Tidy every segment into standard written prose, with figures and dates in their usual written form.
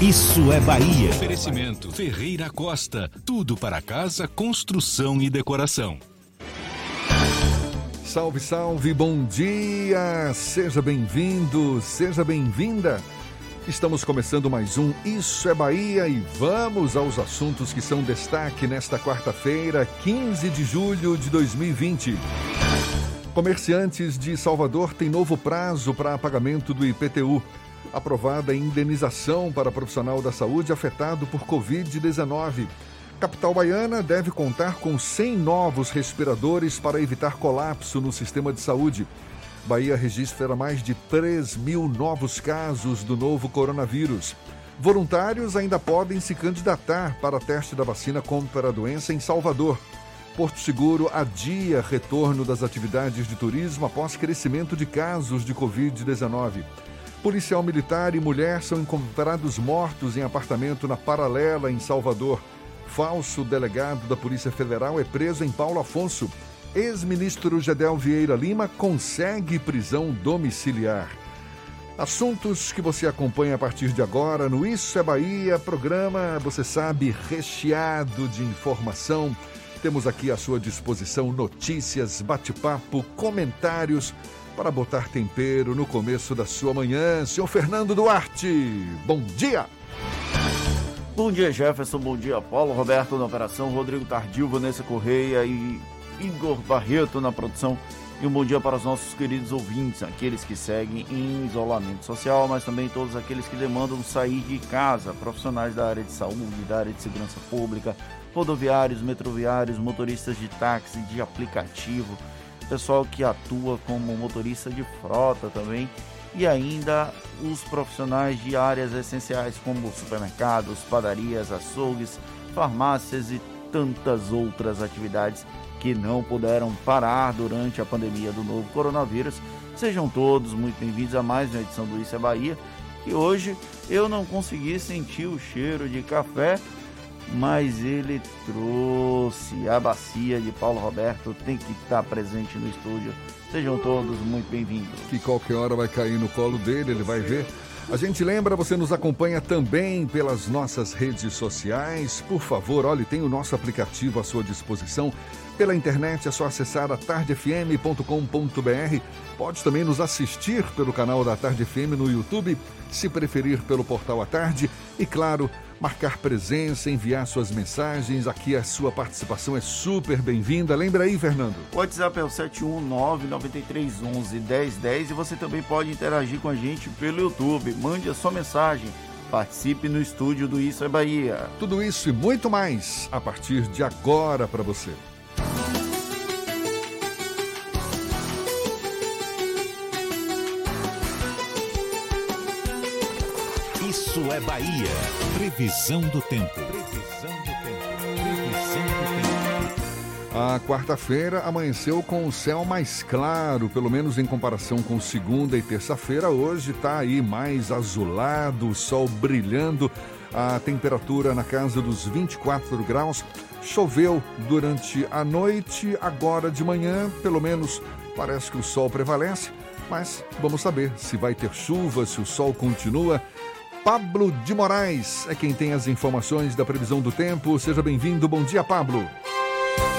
Isso é Bahia. Oferecimento Ferreira Costa. Tudo para casa, construção e decoração. Salve, salve, bom dia. Seja bem-vindo, seja bem-vinda. Estamos começando mais um Isso é Bahia e vamos aos assuntos que são destaque nesta quarta-feira, 15 de julho de 2020. Comerciantes de Salvador têm novo prazo para pagamento do IPTU. Aprovada indenização para profissional da saúde afetado por Covid-19. Capital baiana deve contar com 100 novos respiradores para evitar colapso no sistema de saúde. Bahia registra mais de 3 mil novos casos do novo coronavírus. Voluntários ainda podem se candidatar para teste da vacina contra a doença em Salvador. Porto Seguro adia retorno das atividades de turismo após crescimento de casos de Covid-19. Policial militar e mulher são encontrados mortos em apartamento na Paralela, em Salvador. Falso delegado da Polícia Federal é preso em Paulo Afonso. Ex-ministro Geddel Vieira Lima consegue prisão domiciliar. Assuntos que você acompanha a partir de agora no Isso é Bahia, programa, você sabe, recheado de informação. Temos aqui à sua disposição notícias, bate-papo, comentários, para botar tempero no começo da sua manhã. Senhor Fernando Duarte, bom dia! Bom dia, Jefferson, bom dia, Paulo Roberto na operação, Rodrigo Tardil, Vanessa Correia e Igor Barreto na produção. E um bom dia para os nossos queridos ouvintes, aqueles que seguem em isolamento social, mas também todos aqueles que demandam sair de casa, profissionais da área de saúde, da área de segurança pública, rodoviários, metroviários, motoristas de táxi, de aplicativo, pessoal que atua como motorista de frota também, e ainda os profissionais de áreas essenciais como supermercados, padarias, açougues, farmácias e tantas outras atividades que não puderam parar durante a pandemia do novo coronavírus. Sejam todos muito bem-vindos a mais uma edição do Isso é Bahia, que hoje eu não consegui sentir o cheiro de café, mas ele trouxe a bacia de Paulo Roberto, tem que estar presente no estúdio. Sejam todos muito bem-vindos. Que qualquer hora vai cair no colo dele, ele vai ver. A gente lembra, você nos acompanha também pelas nossas redes sociais. Por favor, olhe, tem o nosso aplicativo à sua disposição. Pela internet é só acessar atardefm.com.br. Pode também nos assistir pelo canal da Tarde FM no YouTube, se preferir pelo portal A Tarde. E claro, marcar presença, enviar suas mensagens. Aqui a sua participação é super bem-vinda. Lembra aí, Fernando? O WhatsApp é o 719-9311-1010 e você também pode interagir com a gente pelo YouTube. Mande a sua mensagem. Participe no estúdio do Isso é Bahia. Tudo isso e muito mais a partir de agora para você. Isso é Bahia. Previsão do tempo. A quarta-feira amanheceu com o céu mais claro, pelo menos em comparação com segunda e terça-feira. Hoje está aí mais azulado, o sol brilhando, a temperatura na casa dos 24 graus. Choveu durante a noite, agora de manhã, pelo menos parece que o sol prevalece, mas vamos saber se vai ter chuva, se o sol continua. Pablo de Moraes é quem tem as informações da previsão do tempo. Seja bem-vindo. Bom dia, Pablo.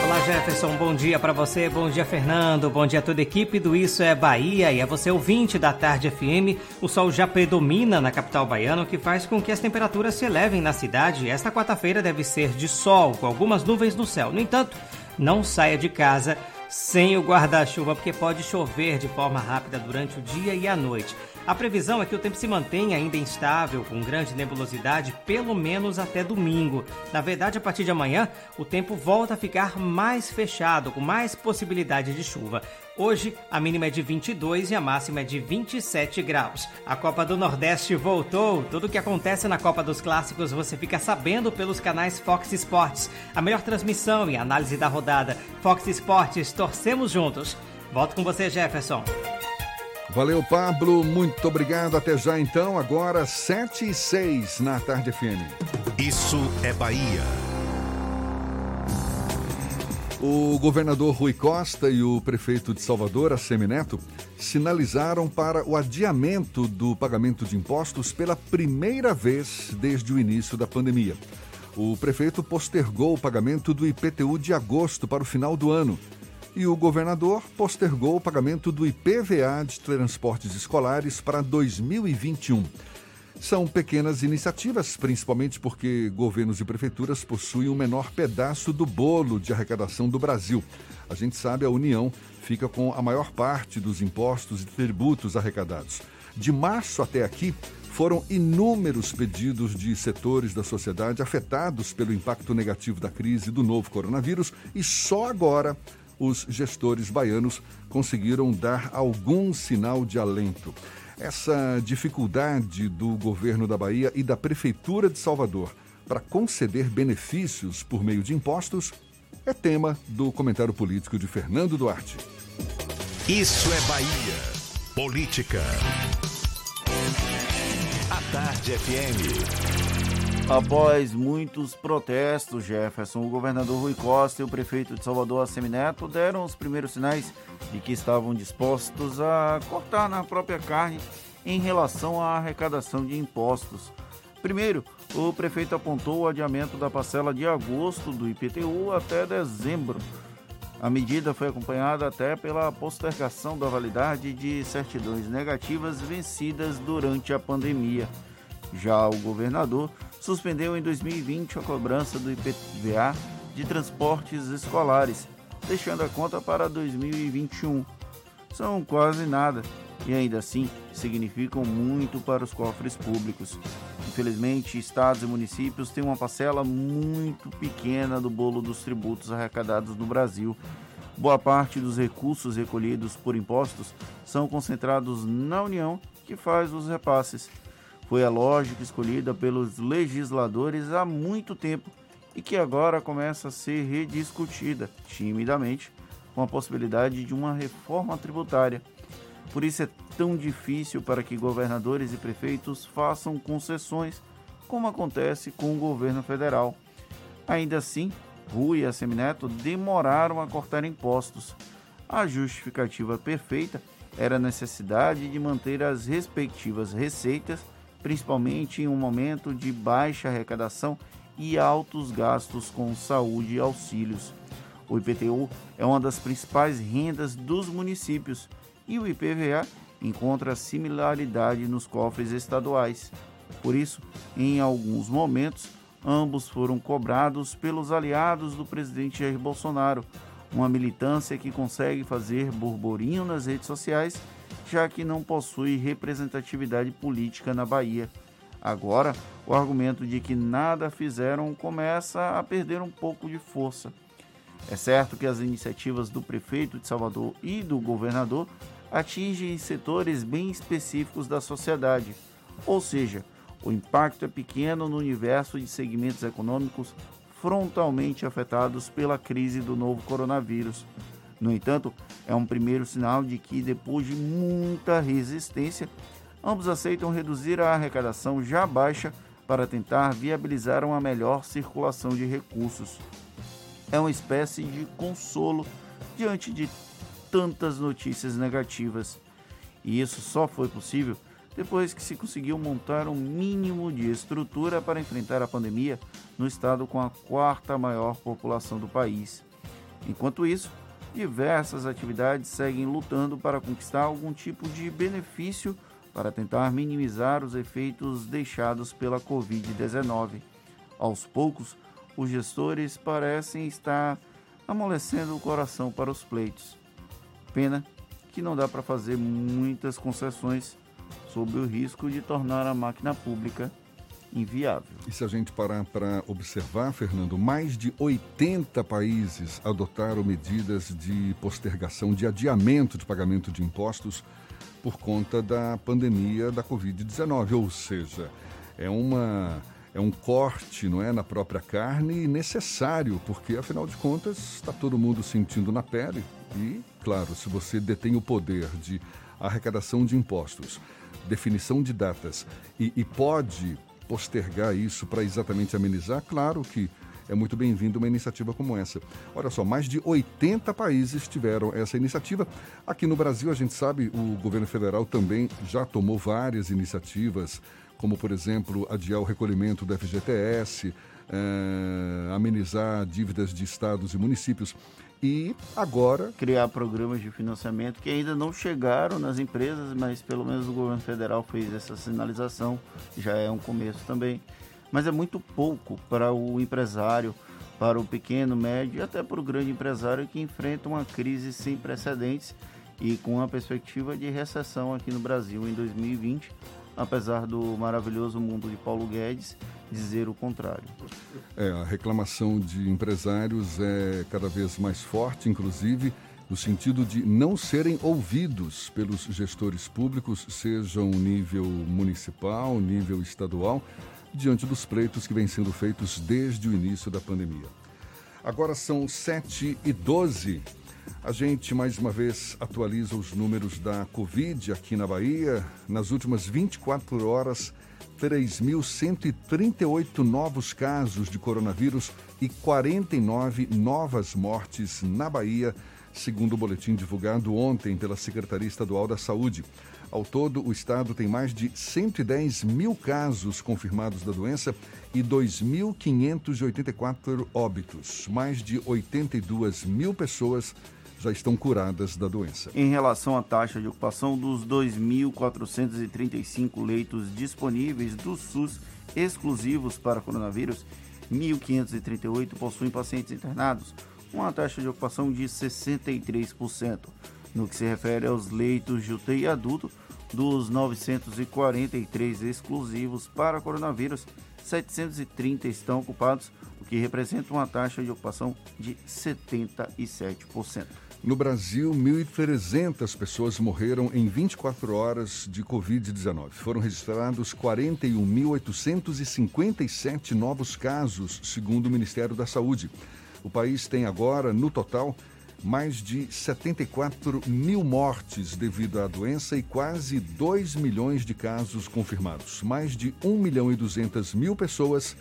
Olá, Jefferson, bom dia para você, bom dia, Fernando, bom dia a toda a equipe do Isso é Bahia e a você, ouvinte da Tarde FM. O sol já predomina na capital baiana, o que faz com que as temperaturas se elevem na cidade. Esta quarta-feira deve ser de sol, com algumas nuvens no céu. No entanto, não saia de casa sem o guarda-chuva, porque pode chover de forma rápida durante o dia e a noite. A previsão é que o tempo se mantenha ainda instável, com grande nebulosidade, pelo menos até domingo. Na verdade, a partir de amanhã, o tempo volta a ficar mais fechado, com mais possibilidade de chuva. Hoje, a mínima é de 22 e a máxima é de 27 graus. A Copa do Nordeste voltou. Tudo o que acontece na Copa dos Clássicos você fica sabendo pelos canais Fox Sports. A melhor transmissão e análise da rodada. Fox Sports, torcemos juntos. Volto com você, Jefferson. Valeu, Pablo. Muito obrigado. Até já, então. Agora, 7h06 na Tarde FM. Isso é Bahia. O governador Rui Costa e o prefeito de Salvador, ACM Neto, sinalizaram para o adiamento do pagamento de impostos pela primeira vez desde o início da pandemia. O prefeito postergou o pagamento do IPTU de agosto para o final do ano. E o governador postergou o pagamento do IPVA de transportes escolares para 2021. São pequenas iniciativas, principalmente porque governos e prefeituras possuem o menor pedaço do bolo de arrecadação do Brasil. A gente sabe, a União fica com a maior parte dos impostos e tributos arrecadados. De março até aqui, foram inúmeros pedidos de setores da sociedade afetados pelo impacto negativo da crise do novo coronavírus e só agora os gestores baianos conseguiram dar algum sinal de alento. Essa dificuldade do governo da Bahia e da Prefeitura de Salvador para conceder benefícios por meio de impostos é tema do comentário político de Fernando Duarte. Isso é Bahia. Política. A Tarde FM. Após muitos protestos, Jefferson, o governador Rui Costa e o prefeito de Salvador, ACM Neto, deram os primeiros sinais de que estavam dispostos a cortar na própria carne em relação à arrecadação de impostos. Primeiro, o prefeito apontou o adiamento da parcela de agosto do IPTU até dezembro. A medida foi acompanhada até pela postergação da validade de certidões negativas vencidas durante a pandemia. Já o governador suspendeu em 2020 a cobrança do IPVA de transportes escolares, deixando a conta para 2021. São quase nada e ainda assim significam muito para os cofres públicos. Infelizmente, estados e municípios têm uma parcela muito pequena do bolo dos tributos arrecadados no Brasil. Boa parte dos recursos recolhidos por impostos são concentrados na União, que faz os repasses. Foi a lógica escolhida pelos legisladores há muito tempo e que agora começa a ser rediscutida, timidamente, com a possibilidade de uma reforma tributária. Por isso é tão difícil para que governadores e prefeitos façam concessões, como acontece com o governo federal. Ainda assim, Rui e ACM Neto demoraram a cortar impostos. A justificativa perfeita era a necessidade de manter as respectivas receitas, principalmente em um momento de baixa arrecadação e altos gastos com saúde e auxílios. O IPTU é uma das principais rendas dos municípios e o IPVA encontra similaridade nos cofres estaduais. Por isso, em alguns momentos, ambos foram cobrados pelos aliados do presidente Jair Bolsonaro, uma militância que consegue fazer burburinho nas redes sociais, já que não possui representatividade política na Bahia. Agora, o argumento de que nada fizeram começa a perder um pouco de força. É certo que as iniciativas do prefeito de Salvador e do governador atingem setores bem específicos da sociedade, ou seja, o impacto é pequeno no universo de segmentos econômicos frontalmente afetados pela crise do novo coronavírus. No entanto, é um primeiro sinal de que, depois de muita resistência, ambos aceitam reduzir a arrecadação já baixa para tentar viabilizar uma melhor circulação de recursos. É uma espécie de consolo diante de tantas notícias negativas. E isso só foi possível depois que se conseguiu montar um mínimo de estrutura para enfrentar a pandemia no estado com a quarta maior população do país. Enquanto isso, diversas atividades seguem lutando para conquistar algum tipo de benefício para tentar minimizar os efeitos deixados pela Covid-19. Aos poucos, os gestores parecem estar amolecendo o coração para os pleitos. Pena que não dá para fazer muitas concessões sob o risco de tornar a máquina pública inviável. E se a gente parar para observar, Fernando, mais de 80 países adotaram medidas de postergação, de adiamento de pagamento de impostos por conta da pandemia da Covid-19, ou seja, é um corte, não é, na própria carne, necessário, porque, afinal de contas, está todo mundo sentindo na pele e, claro, se você detém o poder de arrecadação de impostos, definição de datas e pode postergar isso para exatamente amenizar, claro que é muito bem-vindo uma iniciativa como essa. Olha só, mais de 80 países tiveram essa iniciativa. Aqui no Brasil, a gente sabe, o governo federal também já tomou várias iniciativas, como, por exemplo, adiar o recolhimento do FGTS, amenizar dívidas de estados e municípios. E agora, criar programas de financiamento que ainda não chegaram nas empresas, mas pelo menos o governo federal fez essa sinalização, já é um começo também. Mas é muito pouco para o empresário, para o pequeno, médio e até para o grande empresário que enfrenta uma crise sem precedentes e com a perspectiva de recessão aqui no Brasil em 2020, apesar do maravilhoso mundo de Paulo Guedes dizer o contrário. A reclamação de empresários é cada vez mais forte, inclusive no sentido de não serem ouvidos pelos gestores públicos, sejam nível municipal, nível estadual, diante dos pleitos que vêm sendo feitos desde o início da pandemia. Agora são 7h12. A gente, mais uma vez, atualiza os números da Covid aqui na Bahia. Nas últimas 24 horas, 3.138 novos casos de coronavírus e 49 novas mortes na Bahia, segundo o boletim divulgado ontem pela Secretaria Estadual da Saúde. Ao todo, o estado tem mais de 110 mil casos confirmados da doença e 2.584 óbitos. Mais de 82 mil pessoas já estão curadas da doença. Em relação à taxa de ocupação dos 2.435 leitos disponíveis do SUS exclusivos para coronavírus, 1.538 possuem pacientes internados, uma taxa de ocupação de 63%. No que se refere aos leitos de UTI adulto, dos 943 exclusivos para coronavírus, 730 estão ocupados, o que representa uma taxa de ocupação de 77%. No Brasil, 1.300 pessoas morreram em 24 horas de Covid-19. Foram registrados 41.857 novos casos, segundo o Ministério da Saúde. O país tem agora, no total, mais de 74 mil mortes devido à doença e quase 2 milhões de casos confirmados. Mais de 1.200.000 pessoas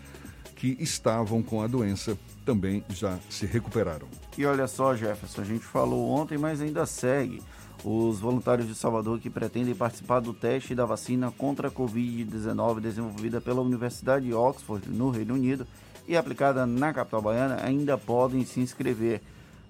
que estavam com a doença também já se recuperaram. E olha só, Jefferson, a gente falou ontem, mas ainda segue. Os voluntários de Salvador que pretendem participar do teste da vacina contra a Covid-19 desenvolvida pela Universidade de Oxford, no Reino Unido, e aplicada na capital baiana, ainda podem se inscrever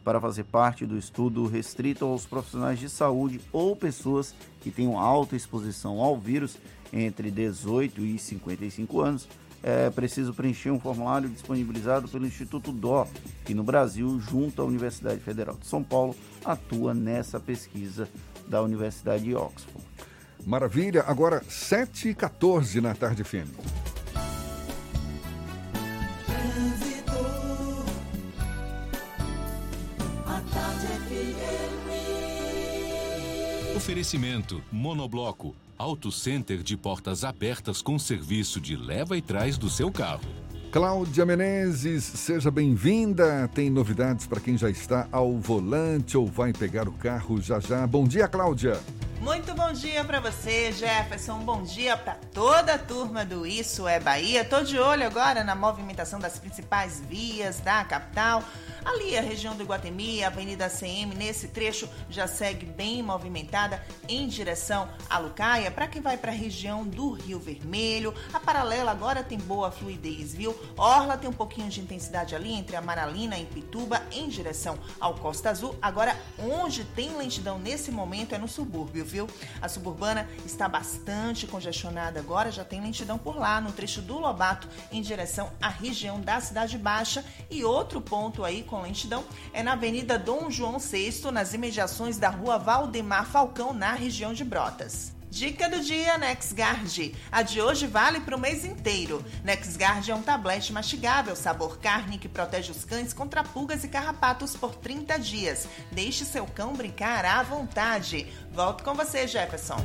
para fazer parte do estudo restrito aos profissionais de saúde ou pessoas que tenham alta exposição ao vírus entre 18 e 55 anos. É preciso preencher um formulário disponibilizado pelo Instituto Dó, que no Brasil, junto à Universidade Federal de São Paulo, atua nessa pesquisa da Universidade de Oxford. Maravilha! Agora 7h14 na Tarde FM. Oferecimento, Monobloco, Auto Center de portas abertas com serviço de leva e trás do seu carro. Cláudia Menezes, seja bem-vinda. Tem novidades para quem já está ao volante ou vai pegar o carro já já. Bom dia, Cláudia. Muito bom dia para você, Jefferson. Bom dia para toda a turma do Isso é Bahia. Tô de olho agora na movimentação das principais vias da capital. Ali a região do Iguatemi, a Avenida ACM, nesse trecho já segue bem movimentada em direção à Lucaia. Para quem vai para a região do Rio Vermelho, a paralela agora tem boa fluidez, viu? Orla tem um pouquinho de intensidade ali entre Amaralina e Pituba em direção ao Costa Azul. Agora, onde tem lentidão nesse momento é no subúrbio, viu? A suburbana está bastante congestionada agora, já tem lentidão por lá, no trecho do Lobato, em direção à região da Cidade Baixa. E outro ponto aí com lentidão é na Avenida Dom João VI, nas imediações da Rua Valdemar Falcão, na região de Brotas. Dica do dia, NexGard. A de hoje vale para o mês inteiro. NexGard é um tablete mastigável, sabor carne, que protege os cães contra pulgas e carrapatos por 30 dias. Deixe seu cão brincar à vontade. Volto com você, Jefferson.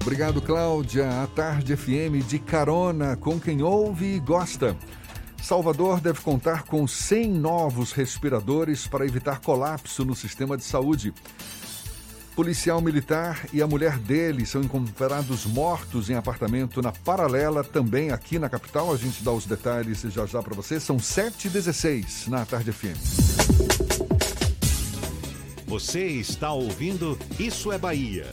Obrigado, Cláudia. A Tarde FM de carona com quem ouve e gosta. Salvador deve contar com 100 novos respiradores para evitar colapso no sistema de saúde. Policial militar e a mulher dele são encontrados mortos em apartamento na Paralela, também aqui na capital. A gente dá os detalhes já já para você. São 7h16 na Tarde FM. Você está ouvindo Isso é Bahia.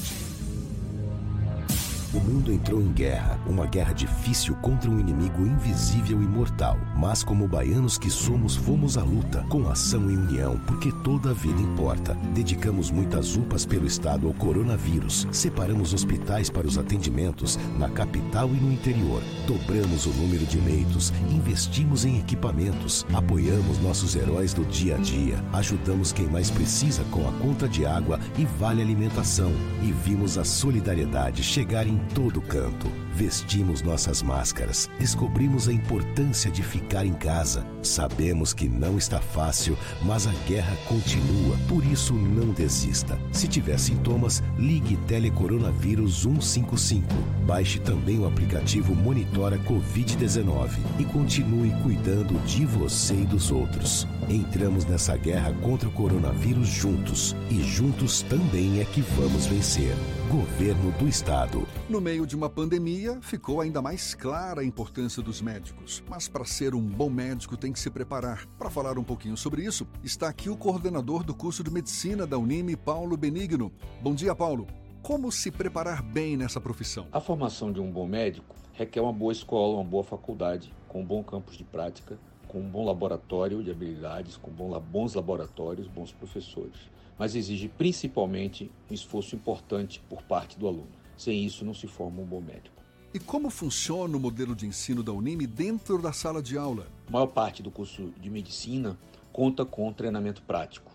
O mundo entrou em guerra, uma guerra difícil contra um inimigo invisível e mortal. Mas como baianos que somos, fomos à luta, com ação e união, porque toda a vida importa. Dedicamos muitas UPAs pelo estado ao coronavírus, separamos hospitais para os atendimentos na capital e no interior, dobramos o número de leitos, investimos em equipamentos, apoiamos nossos heróis do dia a dia, ajudamos quem mais precisa com a conta de água e vale alimentação, e vimos a solidariedade chegar em todo canto. Vestimos nossas máscaras, descobrimos a importância de ficar em casa. Sabemos que não está fácil, mas a guerra continua, por isso não desista. Se tiver sintomas, ligue Telecoronavírus 155. Baixe também o aplicativo Monitora Covid-19 e continue cuidando de você e dos outros. Entramos nessa guerra contra o coronavírus juntos, e juntos também é que vamos vencer. Governo do Estado. No meio de uma pandemia, ficou ainda mais clara a importância dos médicos. Mas para ser um bom médico tem que se preparar. Para falar um pouquinho sobre isso, está aqui o coordenador do curso de Medicina da Unime, Paulo Benigno. Bom dia, Paulo. Como se preparar bem nessa profissão? A formação de um bom médico requer uma boa escola, uma boa faculdade, com um bom campus de prática, com um bom laboratório de habilidades, com bons laboratórios, bons professores. Mas exige principalmente um esforço importante por parte do aluno. Sem isso, não se forma um bom médico. E como funciona o modelo de ensino da Unime dentro da sala de aula? A maior parte do curso de medicina conta com treinamento prático.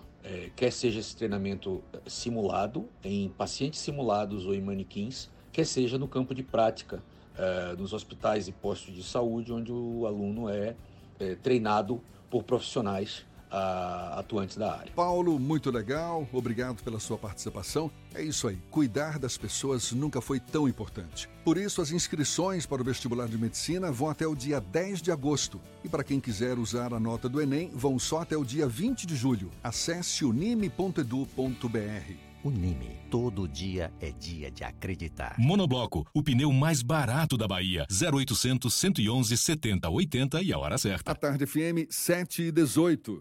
Quer seja esse treinamento simulado, em pacientes simulados ou em manequins, quer seja no campo de prática, nos hospitais e postos de saúde, onde o aluno é treinado por profissionais atuantes da área. Paulo, muito legal, obrigado pela sua participação. É isso aí, cuidar das pessoas nunca foi tão importante. Por isso, as inscrições para o vestibular de medicina vão até o dia 10 de agosto. E para quem quiser usar a nota do Enem, vão só até o dia 20 de julho. Acesse unime.edu.br. Unime. Todo dia é dia de acreditar. Monobloco, o pneu mais barato da Bahia. 0800 111 7080 e a hora certa. A Tarde FM, 7h18.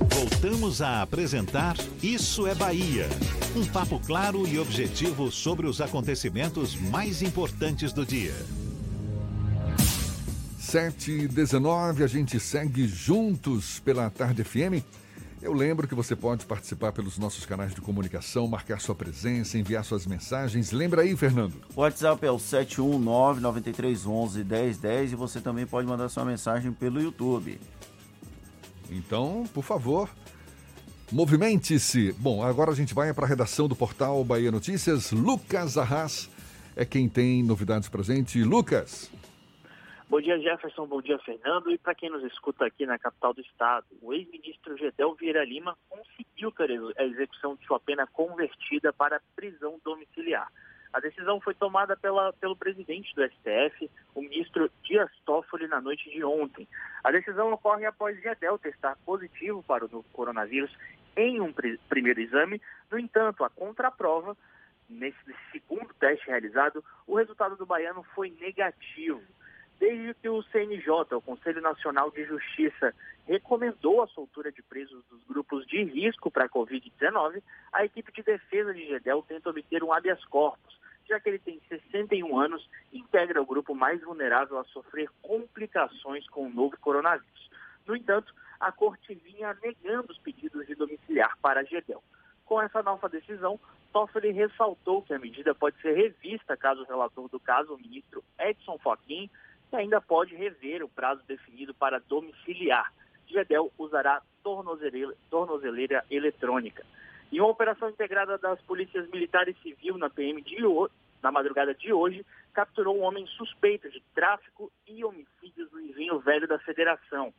Voltamos a apresentar Isso é Bahia. Um papo claro e objetivo sobre os acontecimentos mais importantes do dia. 7h19, a gente segue juntos pela Tarde FM. Eu lembro que você pode participar pelos nossos canais de comunicação, marcar sua presença, enviar suas mensagens. Lembra aí, Fernando? O WhatsApp é o 719-9311-1010 e você também pode mandar sua mensagem pelo YouTube. Então, por favor, movimente-se. Bom, agora a gente vai para a redação do portal Bahia Notícias. Lucas Arras é quem tem novidades pra gente. Lucas. Bom dia, Jefferson. Bom dia, Fernando. E para quem nos escuta aqui na capital do estado, o ex-ministro Geddel Vieira Lima conseguiu a execução de sua pena convertida para prisão domiciliar. A decisão foi tomada pelo presidente do STF, o ministro Dias Toffoli, na noite de ontem. A decisão ocorre após Geddel testar positivo para o novo coronavírus em um primeiro exame. No entanto, a contraprova, nesse segundo teste realizado, o resultado do baiano foi negativo. Desde que o CNJ, o Conselho Nacional de Justiça, recomendou a soltura de presos dos grupos de risco para a Covid-19, a equipe de defesa de Geddel tenta obter um habeas corpus, já que ele tem 61 anos e integra o grupo mais vulnerável a sofrer complicações com o novo coronavírus. No entanto, a corte vinha negando os pedidos de domiciliar para Geddel. Com essa nova decisão, Toffoli ressaltou que a medida pode ser revista caso o relator do caso, o ministro Edson Fachin, que ainda pode rever o prazo definido para domiciliar. Geddel usará tornozeleira eletrônica. Em uma operação integrada das polícias militar e civil na PM na madrugada de hoje, capturou um homem suspeito de tráfico e homicídios no Engenho Velho da Federação.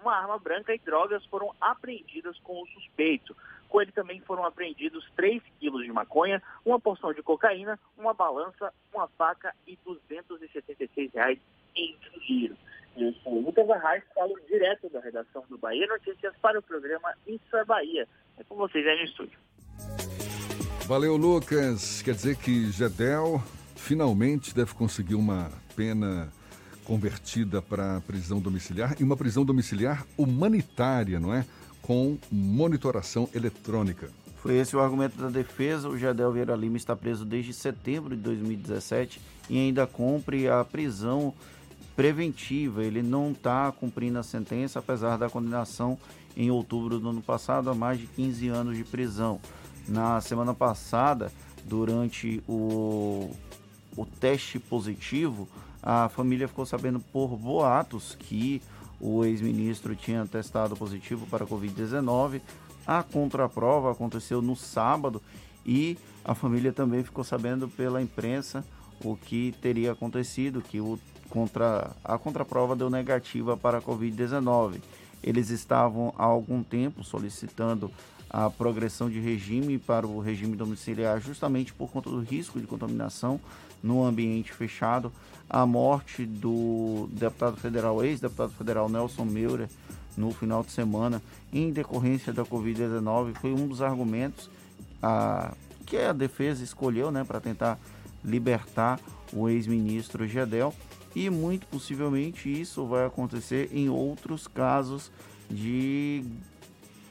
Uma arma branca e drogas foram apreendidas com o suspeito. Com ele também foram apreendidos 3 quilos de maconha, uma porção de cocaína, uma balança, uma faca e R$276 em dinheiro. Eu sou o Lucas Arras, falo direto da redação do Bahia Notícias para o programa Isso é Bahia. É com vocês aí no estúdio. Valeu, Lucas. Quer dizer que Geddel finalmente deve conseguir uma pena convertida para prisão domiciliar, e uma prisão domiciliar humanitária, não é? Com monitoração eletrônica. Foi esse o argumento da defesa. O Geddel Vieira Lima está preso desde setembro de 2017 e ainda cumpre a prisão preventiva. Ele não está cumprindo a sentença, apesar da condenação em outubro do ano passado a mais de 15 anos de prisão. Na semana passada, durante o teste positivo, a família ficou sabendo por boatos que o ex-ministro tinha testado positivo para a Covid-19. A contraprova aconteceu no sábado e a família também ficou sabendo pela imprensa o que teria acontecido, que a contraprova deu negativa para a Covid-19. Eles estavam há algum tempo solicitando a progressão de regime para o regime domiciliar justamente por conta do risco de contaminação no ambiente fechado. A morte do ex-deputado federal Nelson Moura no final de semana em decorrência da Covid-19 foi um dos argumentos que a defesa escolheu, né, para tentar libertar o ex-ministro Geddel, e muito possivelmente isso vai acontecer em outros casos de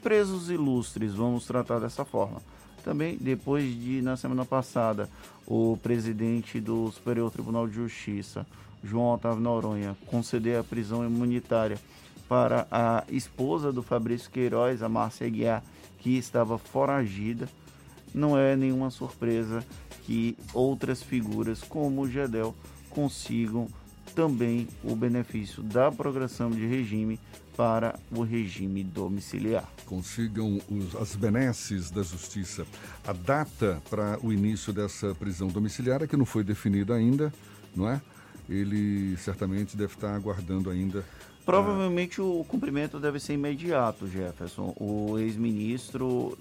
presos ilustres, vamos tratar dessa forma. Também, depois de, na semana passada, o presidente do Superior Tribunal de Justiça, João Otávio Noronha, conceder a prisão imunitária para a esposa do Fabrício Queiroz, a Márcia Aguiar, que estava foragida, não é nenhuma surpresa que outras figuras, como o Geddel, consigam também o benefício da progressão de regime para o regime domiciliar. Consigam as benesses da justiça. A data para o início dessa prisão domiciliar é que não foi definida ainda, não é? Ele certamente deve estar aguardando ainda. Provavelmente o cumprimento deve ser imediato, Jefferson. O ex-ministro,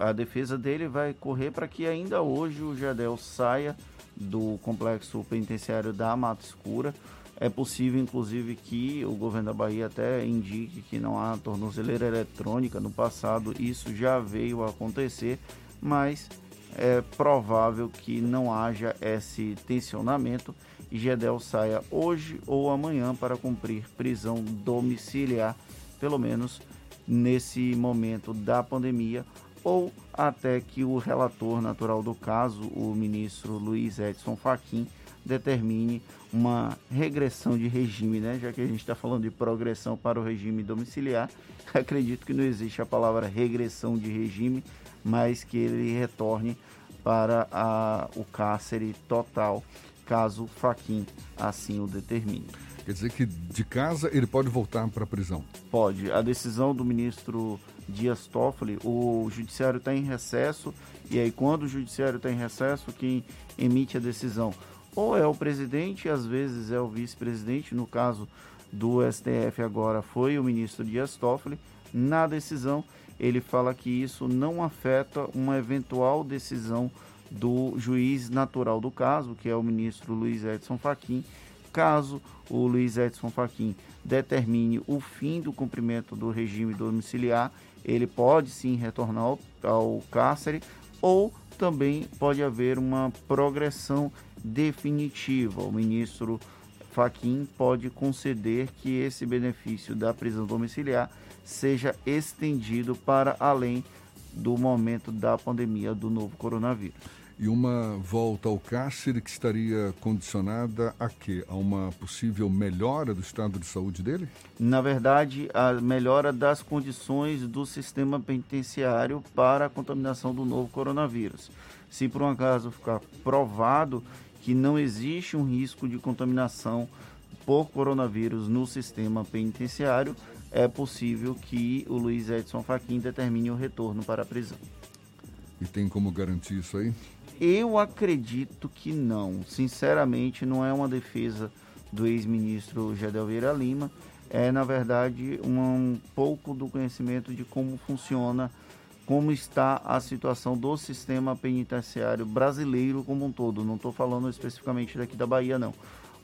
a defesa dele vai correr para que ainda hoje o Geddel saia do complexo penitenciário da Mata Escura. É possível, inclusive, que o governo da Bahia até indique que não há tornozeleira eletrônica. No passado isso já veio a acontecer, mas é provável que não haja esse tensionamento e Geddel saia hoje ou amanhã para cumprir prisão domiciliar, pelo menos nesse momento da pandemia, ou até que o relator natural do caso, o ministro Luiz Edson Fachin, determine uma regressão de regime, né? Já que a gente está falando de progressão para o regime domiciliar, acredito que não existe a palavra regressão de regime, mas que ele retorne para o cárcere total, caso Fachin assim o determine. Quer dizer que de casa ele pode voltar para a prisão? Pode. A decisão do ministro Dias Toffoli, o judiciário está em recesso E aí, quando o judiciário está em recesso, quem emite a decisão ou é o presidente, às vezes é o vice-presidente, no caso do STF agora foi o ministro Dias Toffoli. Na decisão, ele fala que isso não afeta uma eventual decisão do juiz natural do caso, que é o ministro Luiz Edson Fachin, caso o Luiz Edson Fachin determine o fim do cumprimento do regime domiciliar, ele pode sim retornar ao cárcere, ou também pode haver uma progressão definitiva. O ministro Fachin pode conceder que esse benefício da prisão domiciliar seja estendido para além do momento da pandemia do novo coronavírus. E uma volta ao cárcere que estaria condicionada a quê? A uma possível melhora do estado de saúde dele? Na verdade, a melhora das condições do sistema penitenciário para a contaminação do novo coronavírus. Se por um acaso ficar provado que não existe um risco de contaminação por coronavírus no sistema penitenciário, é possível que o Luiz Edson Fachin determine o retorno para a prisão. E tem como garantir isso aí? Eu acredito que não. Sinceramente, não é uma defesa do ex-ministro Geddel Vieira Lima. É, na verdade, um pouco do conhecimento de como funciona, como está a situação do sistema penitenciário brasileiro como um todo. Não estou falando especificamente daqui da Bahia, não.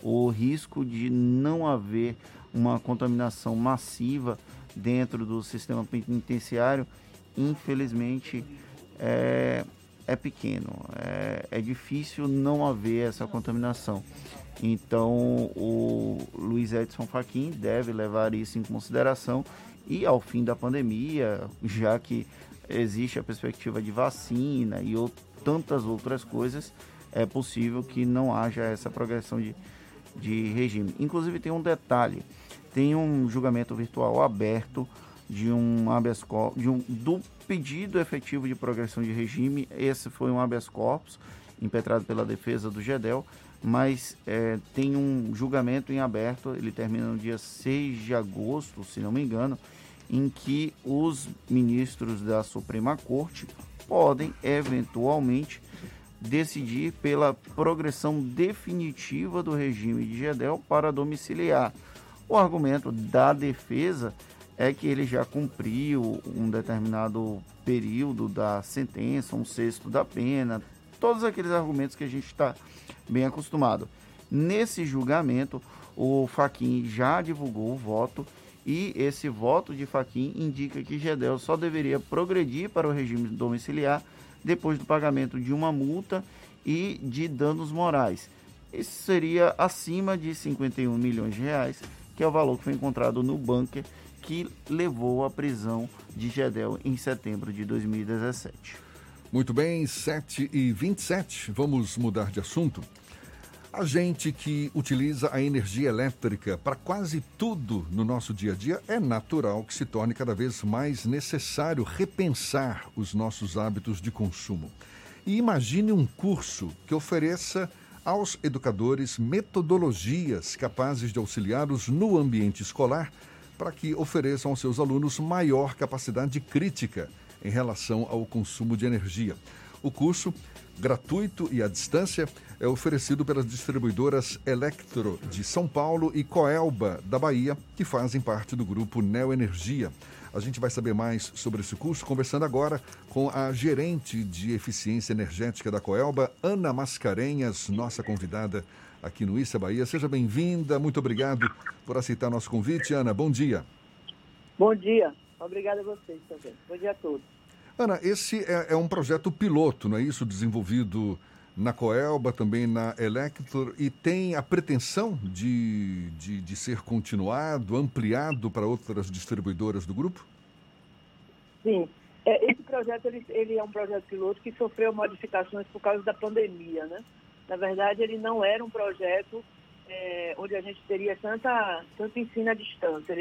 O risco de não haver uma contaminação massiva dentro do sistema penitenciário, infelizmente, é pequeno. É difícil não haver essa contaminação. Então, o Luiz Edson Fachin deve levar isso em consideração e, ao fim da pandemia, já que existe a perspectiva de vacina e tantas outras coisas, é possível que não haja essa progressão de regime. Inclusive, tem um detalhe: tem um julgamento virtual aberto de um habeas corpus, do pedido efetivo de progressão de regime. Esse foi um habeas corpus impetrado pela defesa do Geddel, mas tem um julgamento em aberto. Ele termina no dia 6 de agosto, se não me engano, em que os ministros da Suprema Corte podem eventualmente decidir pela progressão definitiva do regime de Geddel para domiciliar. O argumento da defesa é que ele já cumpriu um determinado período da sentença, um sexto da pena, todos aqueles argumentos que a gente está bem acostumado. Nesse julgamento, o Fachin já divulgou o voto e esse voto de Fachin indica que Geddel só deveria progredir para o regime domiciliar depois do pagamento de uma multa e de danos morais. Isso seria acima de 51 milhões de reais, que é o valor que foi encontrado no bunker que levou à prisão de Geddel em setembro de 2017. Muito bem, 7h27, vamos mudar de assunto. A gente que utiliza a energia elétrica para quase tudo no nosso dia a dia, é natural que se torne cada vez mais necessário repensar os nossos hábitos de consumo. E imagine um curso que ofereça aos educadores metodologias capazes de auxiliá-los no ambiente escolar para que ofereçam aos seus alunos maior capacidade crítica em relação ao consumo de energia. O curso, gratuito e à distância, é oferecido pelas distribuidoras Eletro de São Paulo e Coelba da Bahia, que fazem parte do grupo Neoenergia. A gente vai saber mais sobre esse curso conversando agora com a gerente de eficiência energética da Coelba, Ana Mascarenhas, nossa convidada aqui no Issa Bahia. Seja bem-vinda, muito obrigado por aceitar nosso convite. Ana, bom dia. Bom dia, obrigada a vocês também. Bom dia a todos. Ana, esse é um projeto piloto, não é isso? Desenvolvido na Coelba, também na Elector, e tem a pretensão de ser continuado, ampliado para outras distribuidoras do grupo? Sim. Esse projeto ele é um projeto piloto que sofreu modificações por causa da pandemia, né? Na verdade, ele não era um projeto onde a gente teria tanto ensino à distância.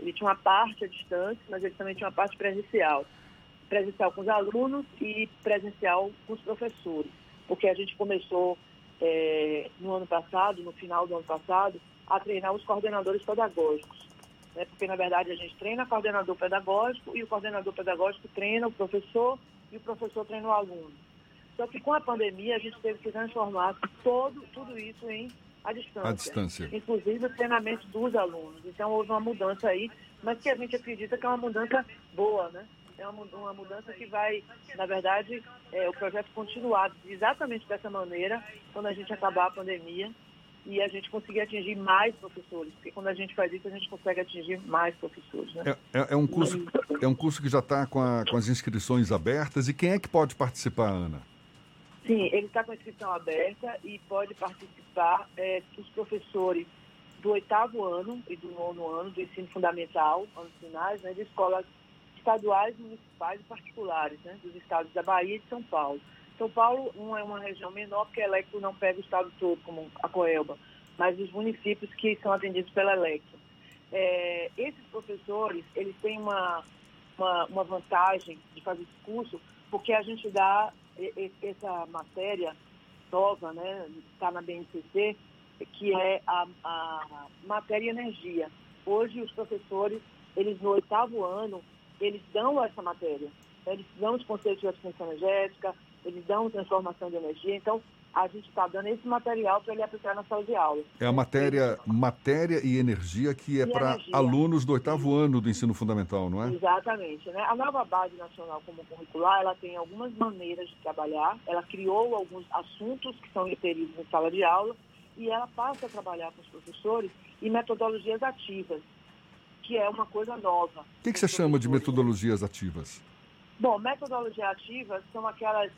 Ele tinha uma parte à distância, mas ele também tinha uma parte presencial com os alunos e presencial com os professores, porque a gente começou no final do ano passado, a treinar os coordenadores pedagógicos, né? Porque na verdade a gente treina o coordenador pedagógico e o coordenador pedagógico treina o professor e o professor treina o aluno. Só que com a pandemia a gente teve que transformar tudo isso em à distância, inclusive o treinamento dos alunos. Então houve uma mudança aí, mas que a gente acredita que é uma mudança boa, né? É uma mudança que vai, na verdade, o projeto continuar exatamente dessa maneira quando a gente acabar a pandemia e a gente conseguir atingir mais professores, porque quando a gente faz isso, a gente consegue atingir mais professores, né? É um curso que já está com as inscrições abertas. E quem é que pode participar, Ana? Sim, ele está com a inscrição aberta e pode participar os professores do 8º ano e do 9º ano do ensino fundamental, anos finais, né, de escolas estaduais, municipais e particulares, né, dos estados da Bahia e de São Paulo. São Paulo é uma região menor, porque a Eletro não pega o estado todo, como a Coelba, mas os municípios que são atendidos pela Eletro. Esses professores, eles têm uma vantagem de fazer esse curso, porque a gente dá essa matéria nova, né, está na BNCC, que é a matéria e energia. Hoje, os professores, eles no 8º ano, eles dão essa matéria, eles dão os conceitos de eficiência energética, eles dão transformação de energia. Então, a gente está dando esse material para ele aplicar na sala de aula. É a matéria e energia, que é para alunos do 8º ano do ensino fundamental, não é? Exatamente, né? A nova base nacional comum curricular, ela tem algumas maneiras de trabalhar, ela criou alguns assuntos que são referidos na sala de aula e ela passa a trabalhar com os professores em metodologias ativas, que é uma coisa nova. O que você chama de metodologias ativas? Bom, metodologias ativas são aquelas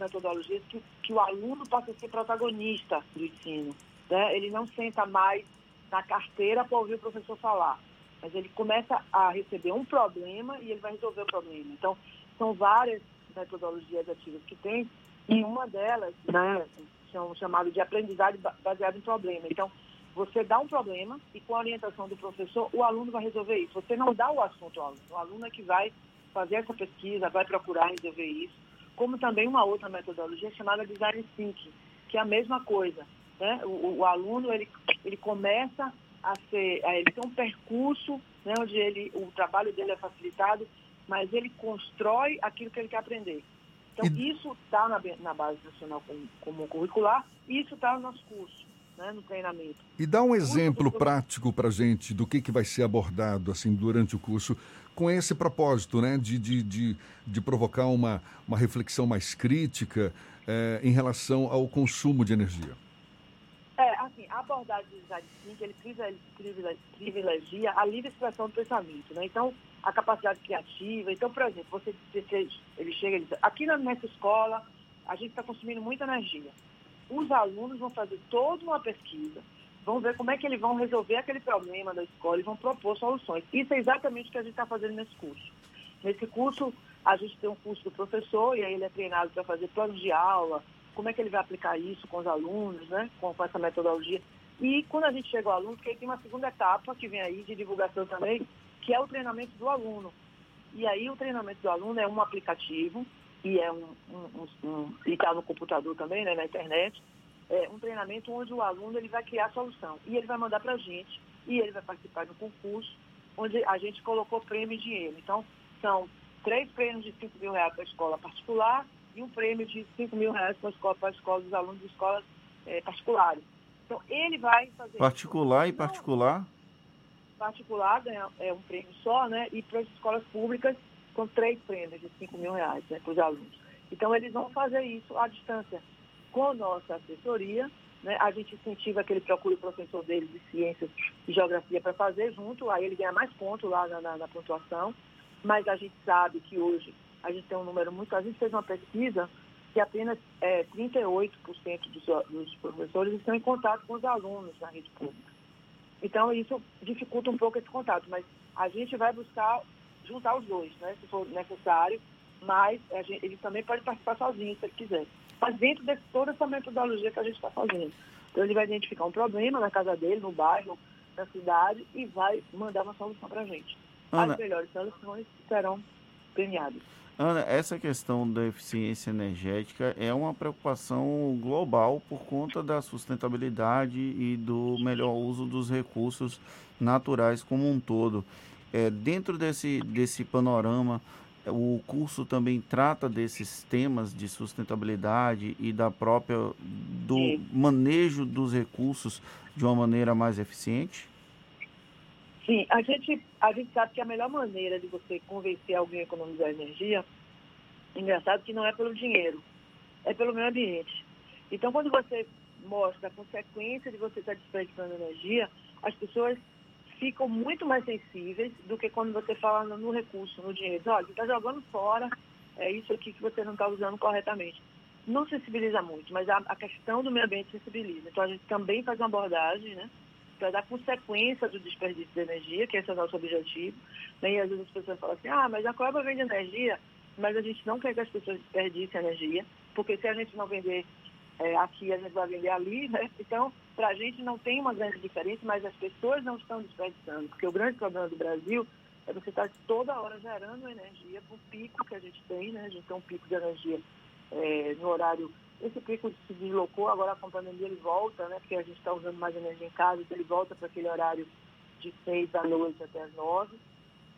metodologias que o aluno passa a ser protagonista do ensino, né? Ele não senta mais na carteira para ouvir o professor falar, mas ele começa a receber um problema e ele vai resolver o problema. Então, são várias metodologias ativas que tem, e uma delas, né, são chamadas de aprendizagem baseada em problema. Então, você dá um problema e, com a orientação do professor, o aluno vai resolver isso. Você não dá o assunto ao aluno, o aluno é que vai fazer essa pesquisa, vai procurar resolver isso, como também uma outra metodologia chamada Design Thinking, que é a mesma coisa, né? O aluno, ele começa a ser, ele tem um percurso, né, onde o trabalho dele é facilitado, mas ele constrói aquilo que ele quer aprender. Então, isso está na base nacional comum curricular, e isso está no nosso curso, né, no treinamento. E dá um exemplo prático para a gente do que vai ser abordado assim, durante o curso, com esse propósito, né, de provocar uma reflexão mais crítica em relação ao consumo de energia. A abordagem do design thinking, ele privilegia a livre expressão do pensamento, né? Então, a capacidade criativa. Então, por exemplo, ele chega e diz, aqui nessa escola a gente está consumindo muita energia. Os alunos vão fazer toda uma pesquisa, vão ver como é que eles vão resolver aquele problema da escola e vão propor soluções. Isso é exatamente o que a gente está fazendo nesse curso. Nesse curso, a gente tem um curso do professor, e aí ele é treinado para fazer planos de aula, como é que ele vai aplicar isso com os alunos, né, com essa metodologia. E quando a gente chega ao aluno, porque aí tem uma segunda etapa que vem aí de divulgação também, que é o treinamento do aluno. E aí o treinamento do aluno é um aplicativo, e está no computador também, né, na internet, um treinamento onde o aluno ele vai criar a solução e ele vai mandar para a gente, e ele vai participar de um concurso onde a gente colocou prêmio de dinheiro. Então, são 3 prêmios de R$5.000 para a escola particular e um prêmio de R$5.000 para a escola dos alunos de escolas particulares. Então, ele vai fazer... Particular e particular? Particular é um prêmio só, né, e para as escolas públicas são 3 prêmios de R$5.000, né, para os alunos. Então, eles vão fazer isso à distância. Com a nossa assessoria, né, a gente incentiva que ele procure o professor dele de ciências e geografia para fazer junto, aí ele ganha mais ponto lá na pontuação, mas a gente sabe que hoje a gente tem um número muito... A gente fez uma pesquisa que apenas 38% dos professores estão em contato com os alunos na rede pública. Então, isso dificulta um pouco esse contato, mas a gente vai buscar juntar os dois, né, se for necessário, mas ele também pode participar sozinho, se ele quiser. Mas dentro de toda essa metodologia que a gente está fazendo. Então, ele vai identificar um problema na casa dele, no bairro, na cidade, e vai mandar uma solução para a gente. Ana, as melhores soluções serão premiadas. Ana, essa questão da eficiência energética é uma preocupação global por conta da sustentabilidade e do melhor uso dos recursos naturais como um todo. Dentro desse panorama, O curso também trata desses temas de sustentabilidade e da própria do manejo dos recursos de uma maneira mais eficiente? Sim, a gente sabe que a melhor maneira de você convencer alguém a economizar energia, engraçado que não é pelo dinheiro, é pelo meio ambiente. Então, quando você mostra a consequência de você estar desperdiçando energia, as pessoas ficam muito mais sensíveis do que quando você fala no recurso, no dinheiro. Olha, você está jogando fora, é isso aqui que você não está usando corretamente. Não sensibiliza muito, mas a questão do meio ambiente sensibiliza. Então, a gente também faz uma abordagem, né, para dar consequência do desperdício de energia, que esse é o nosso objetivo. E às vezes as pessoas falam assim, ah, mas a Coelba vende energia, mas a gente não quer que as pessoas desperdicem energia, porque se a gente não vender aqui, a gente vai vender ali, né? Então, para a gente não tem uma grande diferença, mas as pessoas não estão desperdiçando, porque o grande problema do Brasil é você estar toda hora gerando energia para o pico que a gente tem, né? A gente tem um pico de energia no horário. Esse pico se deslocou, agora com a pandemia ele volta, né? Porque a gente está usando mais energia em casa, então ele volta para aquele horário de 6 da noite até as 9,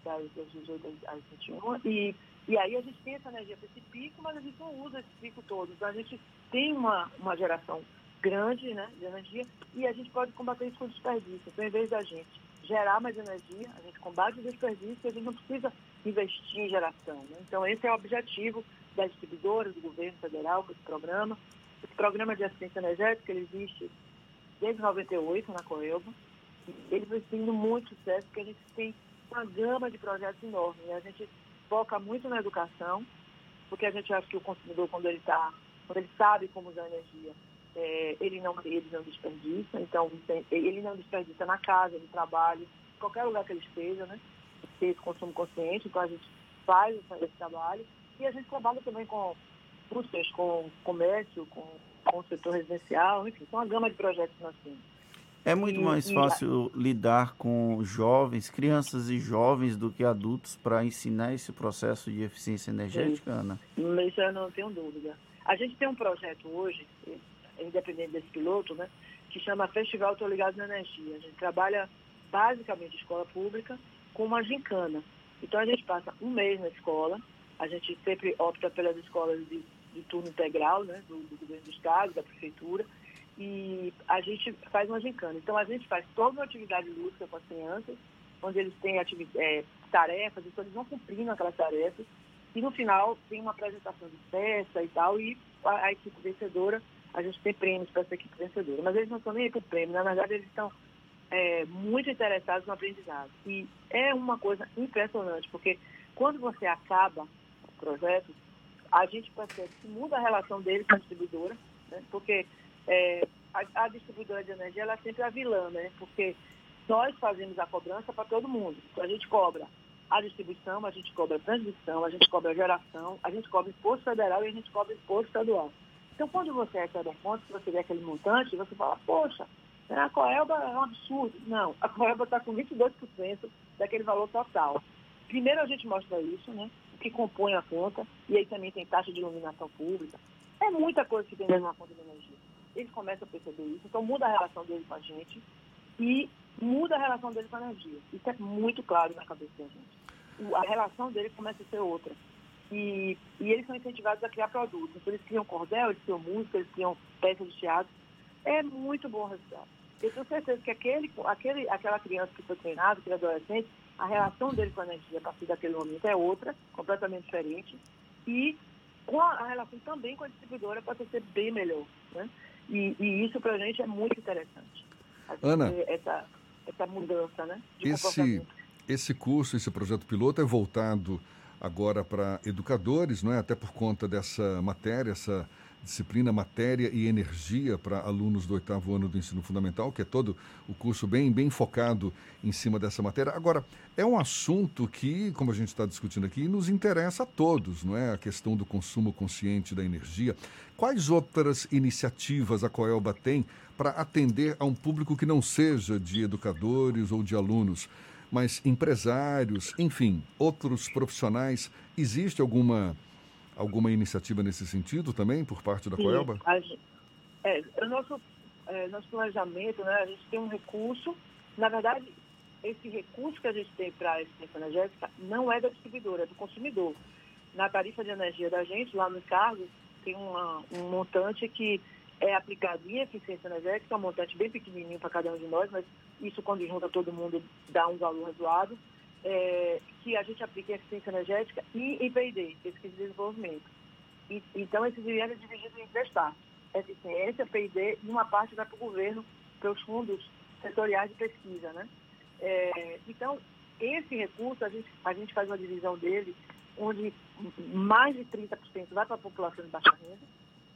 das 18 às 21, e aí a gente tem essa energia para esse pico, mas a gente não usa esse pico todo. Então a gente tem uma geração grande, né, de energia, e a gente pode combater isso com desperdício. Então, em vez da gente gerar mais energia, a gente combate o desperdício e a gente não precisa investir em geração, né? Então, esse é o objetivo das distribuidoras, do governo federal, com esse programa. Esse programa de assistência energética, ele existe desde 1998 na Coelba. Ele vem sendo muito sucesso, porque a gente tem uma gama de projetos enorme, né? A gente foca muito na educação, porque a gente acha que o consumidor, quando ele sabe como usar energia, ele não desperdiça. Então, ele não desperdiça na casa, no trabalho, em qualquer lugar que ele esteja, né? Tem esse consumo consciente, então a gente faz esse trabalho. E a gente trabalha também com indústrias, com comércio, com o setor residencial, enfim, com uma gama de projetos que nós temos. É muito mais fácil lidar com jovens, crianças e jovens, do que adultos para ensinar esse processo de eficiência energética, Ana? Isso eu não tenho dúvida. A gente tem um projeto hoje, independente desse piloto, né, que chama Festival Tô Ligado na Energia. A gente trabalha basicamente escola pública com uma gincana. Então, a gente passa um mês na escola, a gente sempre opta pelas escolas de turno integral, né, do governo do estado, da prefeitura, e a gente faz uma gincana. Então, a gente faz toda uma atividade lúdica com as crianças, onde eles têm tarefas, então eles vão cumprindo aquelas tarefas, e no final tem uma apresentação de festa e tal, e a equipe vencedora, a gente tem prêmios para essa equipe vencedora. Mas eles não estão nem aí para o prêmio, na verdade eles estão muito interessados no aprendizado. E é uma coisa impressionante, porque quando você acaba o projeto, a gente percebe que muda a relação dele com a distribuidora, né? Porque a distribuidora de energia, ela é sempre a vilã, né? Porque nós fazemos a cobrança para todo mundo. A gente cobra a distribuição, a gente cobra a transmissão, a gente cobra a geração, a gente cobra imposto federal e a gente cobra imposto estadual. Então, quando você recebe a conta, você vê aquele montante, você fala, poxa, a Coelba é um absurdo. Não, a Coelba está com 22% daquele valor total. Primeiro a gente mostra isso, né, o que compõe a conta, e aí também tem taxa de iluminação pública. É muita coisa que tem dentro de uma conta de energia. Eles começam a perceber isso, então muda a relação deles com a gente e muda a relação deles com a energia. Isso é muito claro na cabeça da gente. A relação deles começa a ser outra. E eles são incentivados a criar produtos. Então, eles criam cordel, eles criam música, eles criam peças de teatro. É muito bom o resultado. Eu tenho certeza que aquela criança que foi treinada, aquele adolescente, a relação dele com a energia a partir daquele momento é outra, completamente diferente. E com a relação também com a distribuidora pode ser bem melhor, né? E isso para a gente é muito interessante. Ana, essa mudança, né, de comportamento. Esse curso, esse projeto piloto é voltado agora para educadores, não é? Até por conta dessa matéria, essa disciplina Matéria e Energia para alunos do 8º ano do Ensino Fundamental, que é todo o curso bem focado em cima dessa matéria. Agora, é um assunto que, como a gente está discutindo aqui, nos interessa a todos, não é? A questão do consumo consciente da energia. Quais outras iniciativas a Coelba tem para atender a um público que não seja de educadores ou de alunos, mas empresários, enfim, outros profissionais? Existe alguma iniciativa nesse sentido também, por parte da Coelba? O nosso planejamento, né, a gente tem um recurso. Na verdade, esse recurso que a gente tem para a assistência energética não é da distribuidora, é do consumidor. na tarifa de energia da gente, lá nos cargos, tem um montante que é aplicado em eficiência energética, um montante bem pequenininho para cada um de nós, mas isso, quando junta todo mundo, dá um valor razoável, que a gente aplica em eficiência energética e em P&D, pesquisa e desenvolvimento. Então, esses dinheiro é dividido em três partes. Eficiência, P&D e uma parte vai para o governo, para os fundos setoriais de pesquisa, né? Então, esse recurso, a gente faz uma divisão dele, onde mais de 30% vai para a população de baixa renda,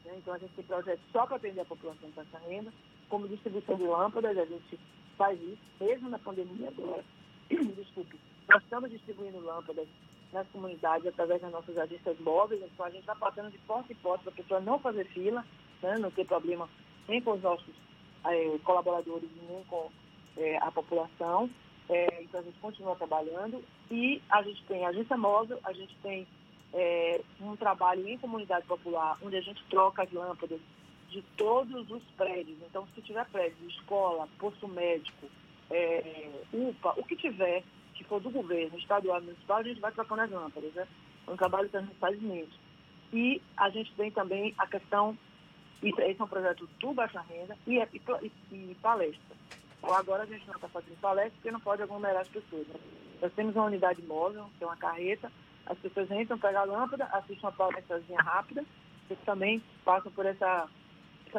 né? Então a gente tem projetos só para atender a população de baixa renda, como distribuição de lâmpadas, a gente faz isso, mesmo na pandemia agora, desculpe, nós estamos distribuindo lâmpadas nas comunidades através das nossas agências móveis, então a gente está passando de porta em porta para a pessoa não fazer fila, né? Não ter problema nem com os nossos colaboradores, nem com a população. Então, a gente continua trabalhando e a gente tem agência móvel, a gente tem um trabalho em comunidade popular, onde a gente troca as lâmpadas de todos os prédios. Então, se tiver prédio, escola, posto médico, UPA, o que tiver, que for do governo, estadual, municipal, a gente vai trocando as lâmpadas, né? É um trabalho que a gente faz mesmo. E a gente tem também a questão, esse é um projeto do Baixa Renda e palestra. Agora a gente não está fazendo palestra porque não pode aglomerar as pessoas, né? Nós temos uma unidade móvel, que é uma carreta, as pessoas entram, pegam a lâmpada, assistem uma palestrazinha rápida, eles também passam por essa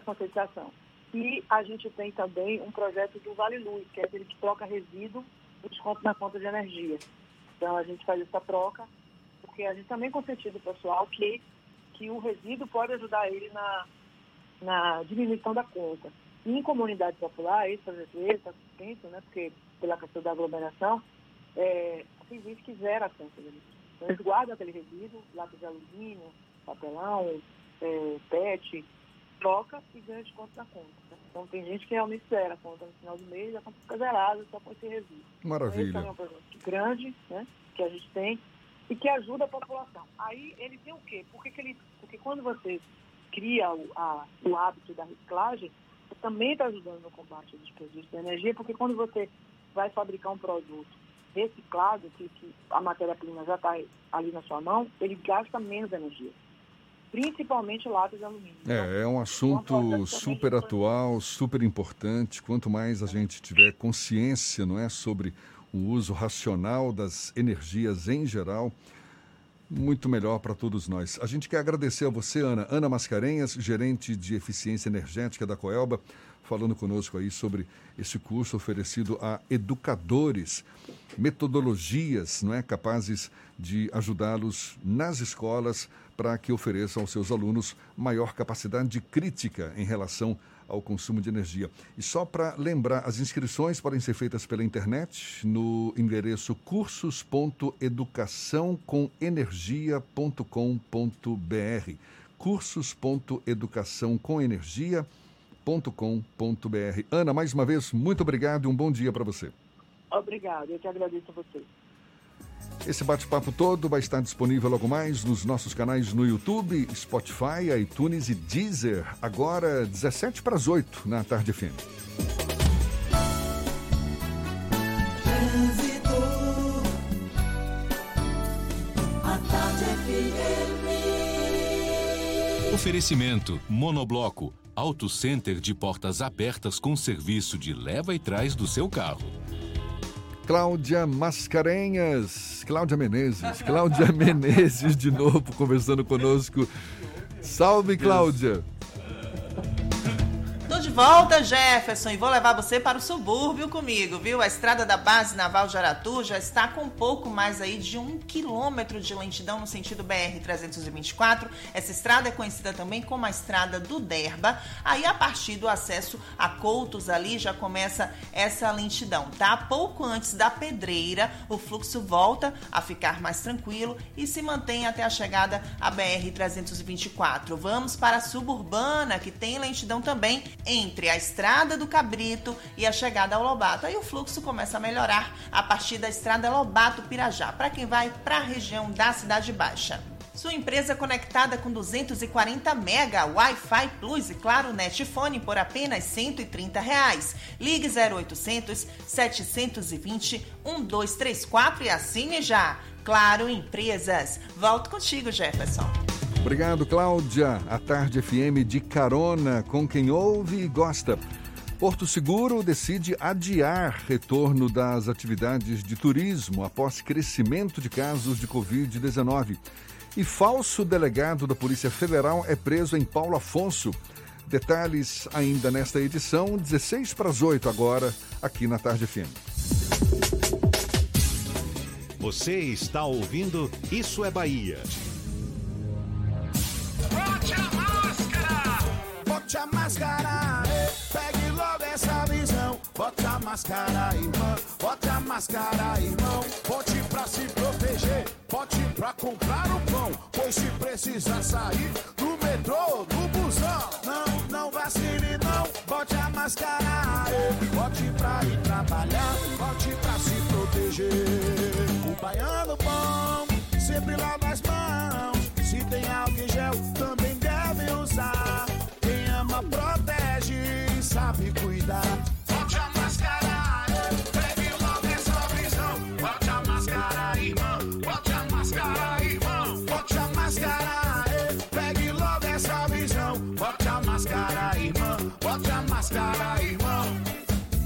conscientização. E a gente tem também um projeto do Vale Luz, que é aquele que troca resíduo e desconto na conta de energia. Então a gente faz essa troca, porque a gente também conscientiza o pessoal que o resíduo pode ajudar ele na diminuição da conta. Em comunidade popular, esse projeto está suspenso, né, porque pela questão da aglomeração, tem gente que zera a conta deles. Então, eles guardam aquele resíduo, lápis de alumínio, papelão, PET, troca e ganha desconto na conta. Né? Então, tem gente que realmente zera a conta no final do mês, a conta fica zerada só com esse resíduo. Maravilha. Então, esse é um projeto grande, né, que a gente tem e que ajuda a população. Aí, ele tem o quê? Porque quando você cria o hábito da reciclagem, você também está ajudando no combate ao desperdício de energia, porque quando você vai fabricar um produto reciclado, que a matéria-prima já está ali na sua mão, ele gasta menos energia, principalmente lápis de alumínio. É um assunto super atual, super importante. Quanto mais a gente tiver consciência, não é, sobre o uso racional das energias em geral, muito melhor para todos nós. A gente quer agradecer a você, Ana Mascarenhas, gerente de eficiência energética da Coelba, falando conosco aí sobre esse curso oferecido a educadores, metodologias, não é, capazes de ajudá-los nas escolas para que ofereçam aos seus alunos maior capacidade de crítica em relação ao consumo de energia. E só para lembrar, as inscrições podem ser feitas pela internet no endereço cursos.educacaocomenergia.com.br. cursos.educacaocomenergia.com.br. Ana, mais uma vez, muito obrigado e um bom dia para você. Obrigado, eu que agradeço a você. Esse bate-papo todo vai estar disponível logo mais nos nossos canais no YouTube, Spotify, iTunes e Deezer. Agora, 7:17 na Tarde FM. Oferecimento, monobloco, Auto Center de portas abertas com serviço de leva e trás do seu carro. Cláudia Mascarenhas, Cláudia Menezes de novo conversando conosco. Salve, Cláudia! Tô de volta, Jefferson, e vou levar você para o subúrbio comigo, viu? A estrada da Base Naval de Aratu já está com um pouco mais aí de 1 quilômetro de lentidão no sentido BR-324. Essa estrada é conhecida também como a Estrada do Derba. Aí, a partir do acesso a Coutos ali, já começa essa lentidão, tá? Pouco antes da Pedreira, o fluxo volta a ficar mais tranquilo e se mantém até a chegada à BR-324. Vamos para a Suburbana, que tem lentidão também entre a Estrada do Cabrito e a chegada ao Lobato. Aí o fluxo começa a melhorar a partir da Estrada Lobato-Pirajá, para quem vai para a região da Cidade Baixa. Sua empresa conectada com 240 mega, Wi-Fi Plus e, claro, Netfone por apenas R$130. Ligue 0800 720 1234 e assine já. Claro Empresas. Volto contigo, Jefferson. Obrigado, Cláudia. A Tarde FM de carona com quem ouve e gosta. Porto Seguro decide adiar retorno das atividades de turismo após crescimento de casos de Covid-19. E falso delegado da Polícia Federal é preso em Paulo Afonso. Detalhes ainda nesta edição, 7:46, agora, aqui na Tarde FM. Você está ouvindo Isso é Bahia. Bote a máscara! Bote a máscara! Pegue logo essa visão. Bota a máscara, irmão. Bota a máscara, irmão. Bote pra se proteger. Bote pra comprar o pão. Pois se precisar sair do metrô, do busão. Não, não vacile, não. Bote a máscara. Bote pra ir trabalhar. Bote pra se proteger. O baiano bom sempre lava as mãos. Se tem álcool em gel, também deve usar. Quem ama, protege. Sabe cuidar. Bote a máscara, pegue logo essa visão. Bote a máscara, irmão. Bote a máscara, irmão. Bote a máscara, pegue logo essa visão. Bote a máscara, irmão. Bote a máscara, irmão.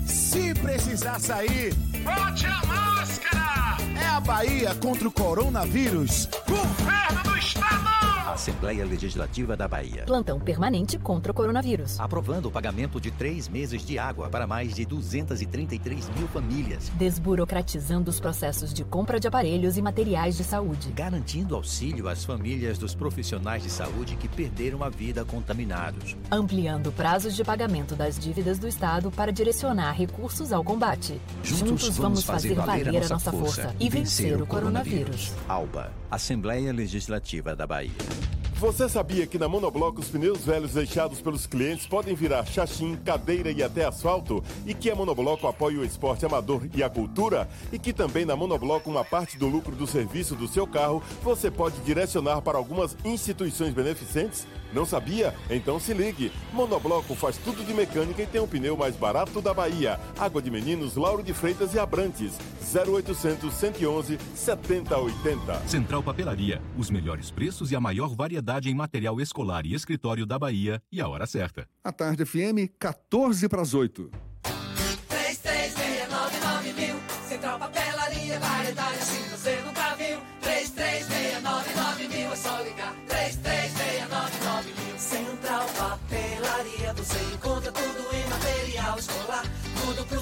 Se precisar sair, bote a máscara. É a Bahia contra o coronavírus. Governo do Estado. Assembleia Legislativa da Bahia. Plantão permanente contra o coronavírus. Aprovando o pagamento de 3 meses de água para mais de 233 mil famílias. Desburocratizando os processos de compra de aparelhos e materiais de saúde. Garantindo auxílio às famílias dos profissionais de saúde que perderam a vida contaminados. Ampliando prazos de pagamento das dívidas do Estado para direcionar recursos ao combate. Juntos vamos fazer valer a nossa força e vencer o coronavírus. ALBA, Assembleia Legislativa da Bahia. Você sabia que na Monobloco os pneus velhos deixados pelos clientes podem virar chachim, cadeira e até asfalto? E que a Monobloco apoia o esporte amador e a cultura? E que também na Monobloco uma parte do lucro do serviço do seu carro você pode direcionar para algumas instituições beneficentes? Não sabia? Então se ligue. Monobloco faz tudo de mecânica e tem o pneu mais barato da Bahia. Água de Meninos, Lauro de Freitas e Abrantes. 0800 111 7080. Central Papelaria. Os melhores preços e a maior variedade em material escolar e escritório da Bahia e a hora certa. A Tarde FM, 7:48. 33699000, Central Papelaria, variedade assim você nunca viu. 33699000, é só ligar. 33699000, Central Papelaria, você encontra tudo em material escolar. Tudo pro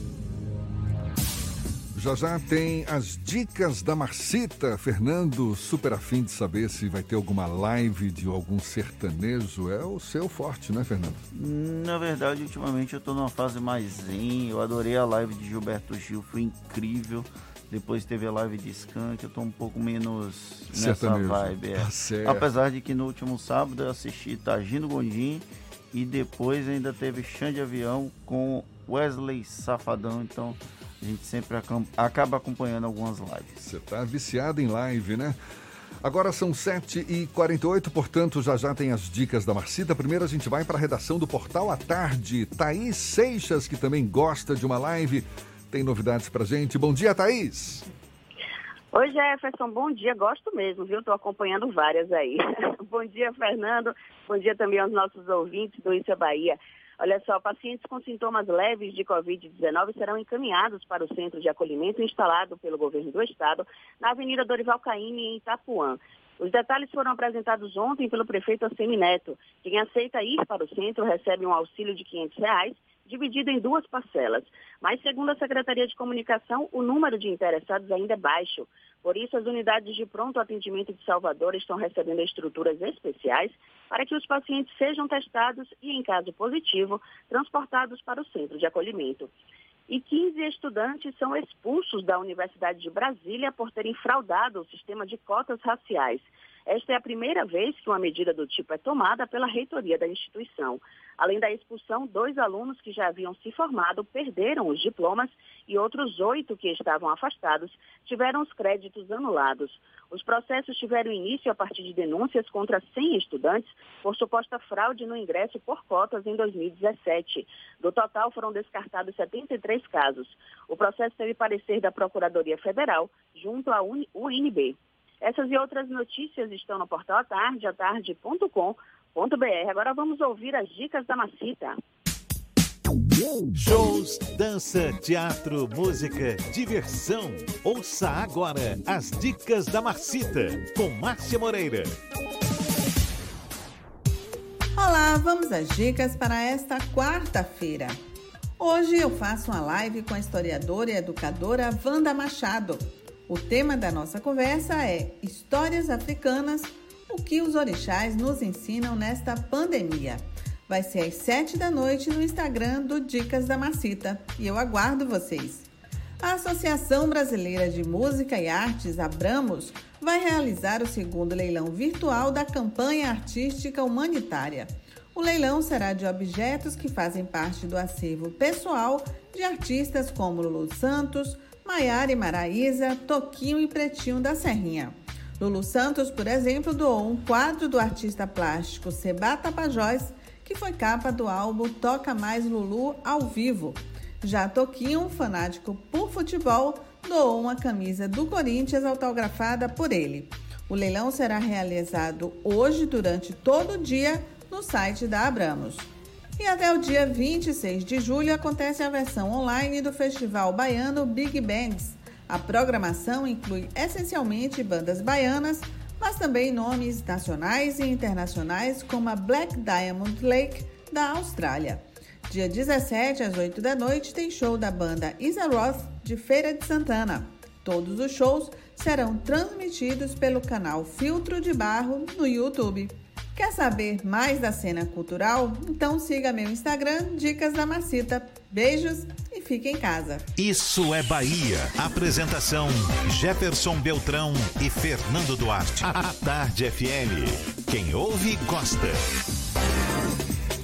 Já tem as dicas da Marcita. Fernando, super afim de saber se vai ter alguma live de algum sertanejo. É o seu forte, né, Fernando? Na verdade, ultimamente eu tô numa fase mais zen. Eu adorei a live de Gilberto Gil, foi incrível. Depois teve a live de Skank, eu tô um pouco menos sertanejo. Nessa vibe. É. Tá. Apesar de que no último sábado eu assisti Targino Gondim e depois ainda teve Chão de Avião com Wesley Safadão, então a gente sempre acaba acompanhando algumas lives. Você tá viciado em live, né? Agora são 7:48, portanto já tem as dicas da Marcita. Primeiro a gente vai para a redação do Portal à Tarde. Thaís Seixas, que também gosta de uma live, tem novidades pra gente. Bom dia, Thaís! Oi, Jefferson, bom dia, gosto mesmo, viu? Estou acompanhando várias aí. Bom dia, Fernando, bom dia também aos nossos ouvintes do Isso é Bahia. Olha só, pacientes com sintomas leves de Covid-19 serão encaminhados para o centro de acolhimento instalado pelo governo do estado na Avenida Dorival Caymmi, em Itapuã. Os detalhes foram apresentados ontem pelo prefeito ACM Neto. Quem aceita ir para o centro recebe um auxílio de R$500, dividido em 2 parcelas. Mas, segundo a Secretaria de Comunicação, o número de interessados ainda é baixo. Por isso, as unidades de pronto atendimento de Salvador estão recebendo estruturas especiais para que os pacientes sejam testados e, em caso positivo, transportados para o centro de acolhimento. E 15 estudantes são expulsos da Universidade de Brasília por terem fraudado o sistema de cotas raciais. Esta é a primeira vez que uma medida do tipo é tomada pela reitoria da instituição. Além da expulsão, 2 alunos que já haviam se formado perderam os diplomas e outros 8 que estavam afastados tiveram os créditos anulados. Os processos tiveram início a partir de denúncias contra 100 estudantes por suposta fraude no ingresso por cotas em 2017. Do total, foram descartados 73 casos. O processo teve parecer da Procuradoria Federal junto à UNB. Essas e outras notícias estão no portal atarde.com.br. Agora vamos ouvir as dicas da Macita. Shows, dança, teatro, música, diversão. Ouça agora as dicas da Marcita, com Márcia Moreira. Olá, vamos às dicas para esta quarta-feira. Hoje eu faço uma live com a historiadora e educadora Wanda Machado. O tema da nossa conversa é Histórias Africanas, o que os orixás nos ensinam nesta pandemia. Vai ser às 19h no Instagram do Dicas da Macita e eu aguardo vocês. A Associação Brasileira de Música e Artes, Abramos, vai realizar o segundo leilão virtual da campanha artística humanitária. O leilão será de objetos que fazem parte do acervo pessoal de artistas como Lulu Santos, Maiara e Maraísa, Toquinho e Pretinho da Serrinha. Lulu Santos, por exemplo, doou um quadro do artista plástico Sebá Tapajós, que foi capa do álbum Toca Mais Lulu ao vivo. Já Toquinho, fanático por futebol, doou uma camisa do Corinthians autografada por ele. O leilão será realizado hoje durante todo o dia no site da Abramos. E até o dia 26 de julho acontece a versão online do Festival Baiano Big Bangs. A programação inclui essencialmente bandas baianas, mas também nomes nacionais e internacionais, como a Black Diamond Lake, da Austrália. Dia 17, às 20h, tem show da banda Isa Roth, de Feira de Santana. Todos os shows serão transmitidos pelo canal Filtro de Barro no YouTube. Quer saber mais da cena cultural? Então siga meu Instagram, Dicas da Macita. Beijos e fique em casa. Isso é Bahia. Apresentação, Jefferson Beltrão e Fernando Duarte. A Tarde FM. Quem ouve, gosta.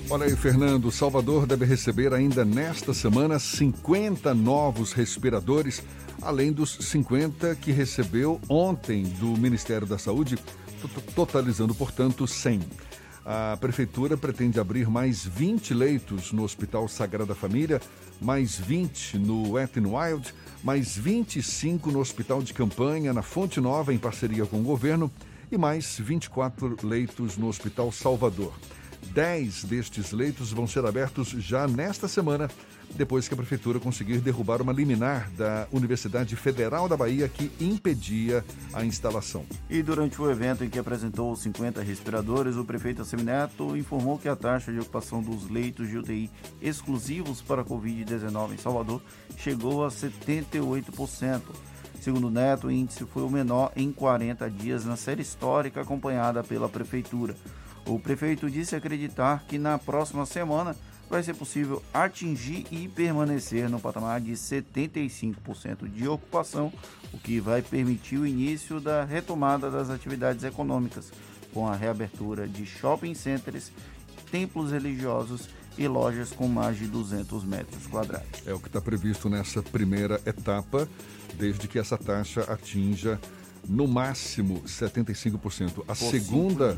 Olha aí, Fernando. Salvador deve receber ainda nesta semana 50 novos respiradores, além dos 50 que recebeu ontem do Ministério da Saúde, totalizando, portanto, 100. A Prefeitura pretende abrir mais 20 leitos no Hospital Sagrada Família, mais 20 no Ettenwild, mais 25 no Hospital de Campanha, na Fonte Nova, em parceria com o governo, e mais 24 leitos no Hospital Salvador. 10 destes leitos vão ser abertos já nesta semana, depois que a Prefeitura conseguir derrubar uma liminar da Universidade Federal da Bahia que impedia a instalação. E durante o evento em que apresentou os 50 respiradores, o prefeito ACM Neto informou que a taxa de ocupação dos leitos de UTI exclusivos para a Covid-19 em Salvador chegou a 78%. Segundo Neto, o índice foi o menor em 40 dias na série histórica acompanhada pela Prefeitura. O prefeito disse acreditar que na próxima semana vai ser possível atingir e permanecer no patamar de 75% de ocupação, o que vai permitir o início da retomada das atividades econômicas, com a reabertura de shopping centers, templos religiosos e lojas com mais de 200 metros quadrados. É o que está previsto nessa primeira etapa, desde que essa taxa atinja no máximo 75%. A segunda...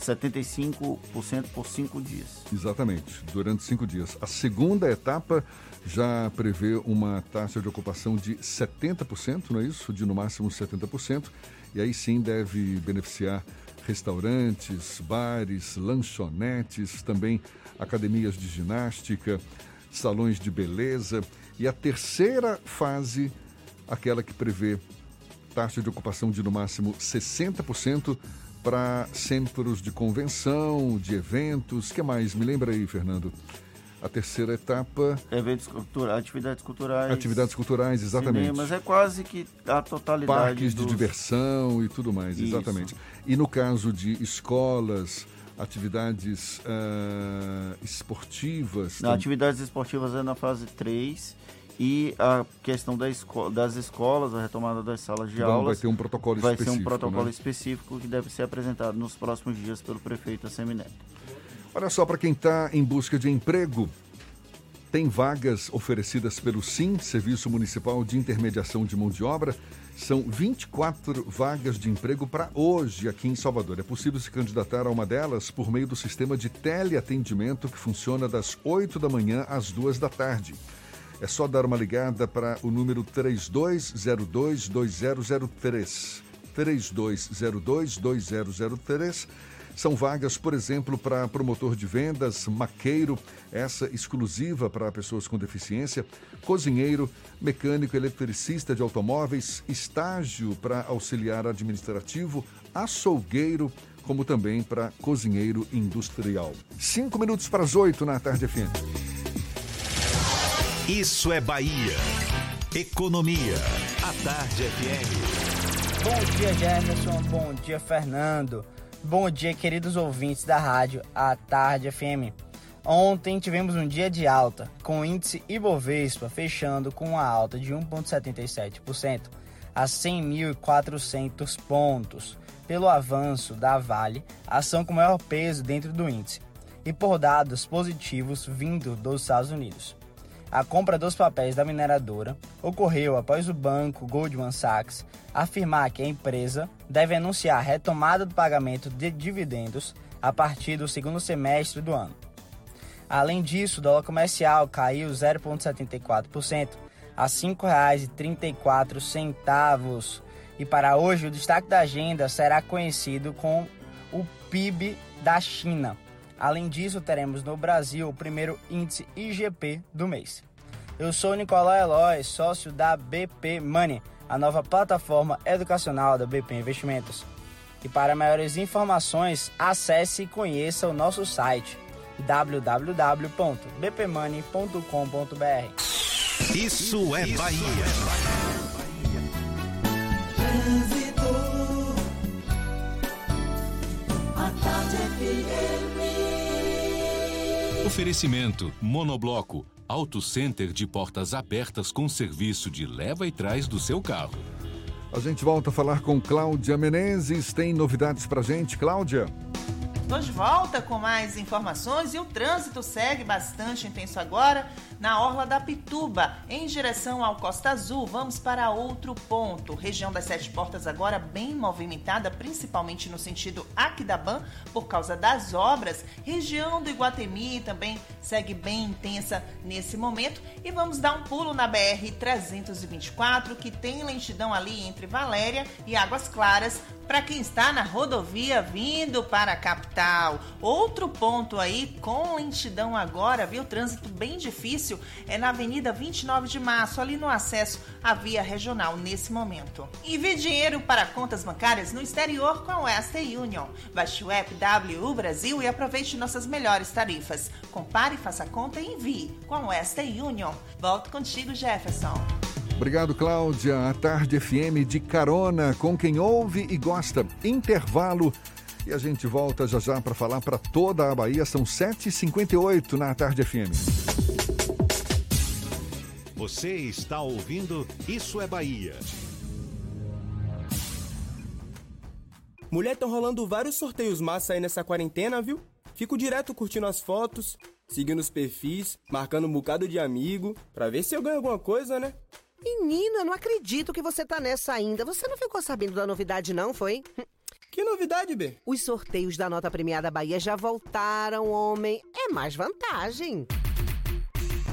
75% por 5 dias. Exatamente, durante 5 dias. A segunda etapa já prevê uma taxa de ocupação de 70%, não é isso? De no máximo 70%. E aí sim deve beneficiar restaurantes, bares, lanchonetes, também academias de ginástica, salões de beleza. E a terceira fase, aquela que prevê taxa de ocupação de no máximo 60%, para centros de convenção, de eventos. O que mais? Me lembra aí, Fernando. A terceira etapa... Eventos culturais, atividades culturais. Atividades culturais, exatamente. Mas é quase que a totalidade parques de diversão e tudo mais, isso. Exatamente. E no caso de escolas, atividades esportivas... Atividades esportivas é na fase 3 E a questão das escolas, a retomada das salas de aulas... Vai ter um protocolo específico. Vai ser um protocolo, né, específico que deve ser apresentado nos próximos dias pelo prefeito ACM Neto. Olha só, para quem está em busca de emprego, tem vagas oferecidas pelo SIM, Serviço Municipal de Intermediação de Mão de Obra. São 24 vagas de emprego para hoje aqui em Salvador. É possível se candidatar a uma delas por meio do sistema de teleatendimento que funciona das 8 da manhã às 2 da tarde. É só dar uma ligada para o número 3202-2003. 3202-2003. São vagas, por exemplo, para promotor de vendas, maqueiro, essa exclusiva para pessoas com deficiência, cozinheiro, mecânico, eletricista de automóveis, estágio para auxiliar administrativo, açougueiro, como também para cozinheiro industrial. 5 minutos para as 8 na Tarde FM. Isso é Bahia. Economia. A Tarde FM. Bom dia, Jefferson. Bom dia, Fernando. Bom dia, queridos ouvintes da rádio à Tarde FM. Ontem tivemos um dia de alta, com o índice Ibovespa fechando com uma alta de 1,77% a 100.400 pontos, pelo avanço da Vale, ação com maior peso dentro do índice, e por dados positivos vindo dos Estados Unidos. A compra dos papéis da mineradora ocorreu após o banco Goldman Sachs afirmar que a empresa deve anunciar a retomada do pagamento de dividendos a partir do segundo semestre do ano. Além disso, o dólar comercial caiu 0,74% a R$ 5,34. E para hoje, o destaque da agenda será conhecido com o PIB da China. Além disso, teremos no Brasil o primeiro índice IGP do mês. Eu sou Nicolau Eloy, sócio da BP Money, a nova plataforma educacional da BP Investimentos. E para maiores informações, acesse e conheça o nosso site www.bpmoney.com.br. Isso é Bahia. Oferecimento, Monobloco, Auto Center de portas abertas com serviço de leva e trás do seu carro. A gente volta a falar com Cláudia Menezes, tem novidades pra gente, Cláudia? Estou de volta com mais informações e o trânsito segue bastante intenso agora na Orla da Pituba, em direção ao Costa Azul. Vamos para outro ponto. Região das Sete Portas agora bem movimentada, principalmente no sentido Aquidabã, por causa das obras. Região do Iguatemi também segue bem intensa nesse momento. E vamos dar um pulo na BR-324, que tem lentidão ali entre Valéria e Águas Claras, para quem está na rodovia vindo para a capital. Outro ponto aí com lentidão agora, viu? Trânsito bem difícil é na Avenida 29 de Março, ali no acesso à via regional nesse momento. Envie dinheiro para contas bancárias no exterior com a Western Union. Baixe o app WU Brasil e aproveite nossas melhores tarifas. Compare, faça a conta e envie com a Western Union. Volto contigo, Jefferson. Obrigado, Cláudia. A Tarde FM de carona com quem ouve e gosta. Intervalo. E a gente volta já já para falar para toda a Bahia. São 7h58 na Tarde FM. Você está ouvindo Isso é Bahia. Mulher, estão rolando vários sorteios massa aí nessa quarentena, viu? Fico direto curtindo as fotos, seguindo os perfis, marcando um bocado de amigo, para ver se eu ganho alguma coisa, né? Menina, eu não acredito que você tá nessa ainda. Você não ficou sabendo da novidade, não, foi? Que novidade, Bê? Os sorteios da nota premiada Bahia já voltaram, homem. É mais vantagem.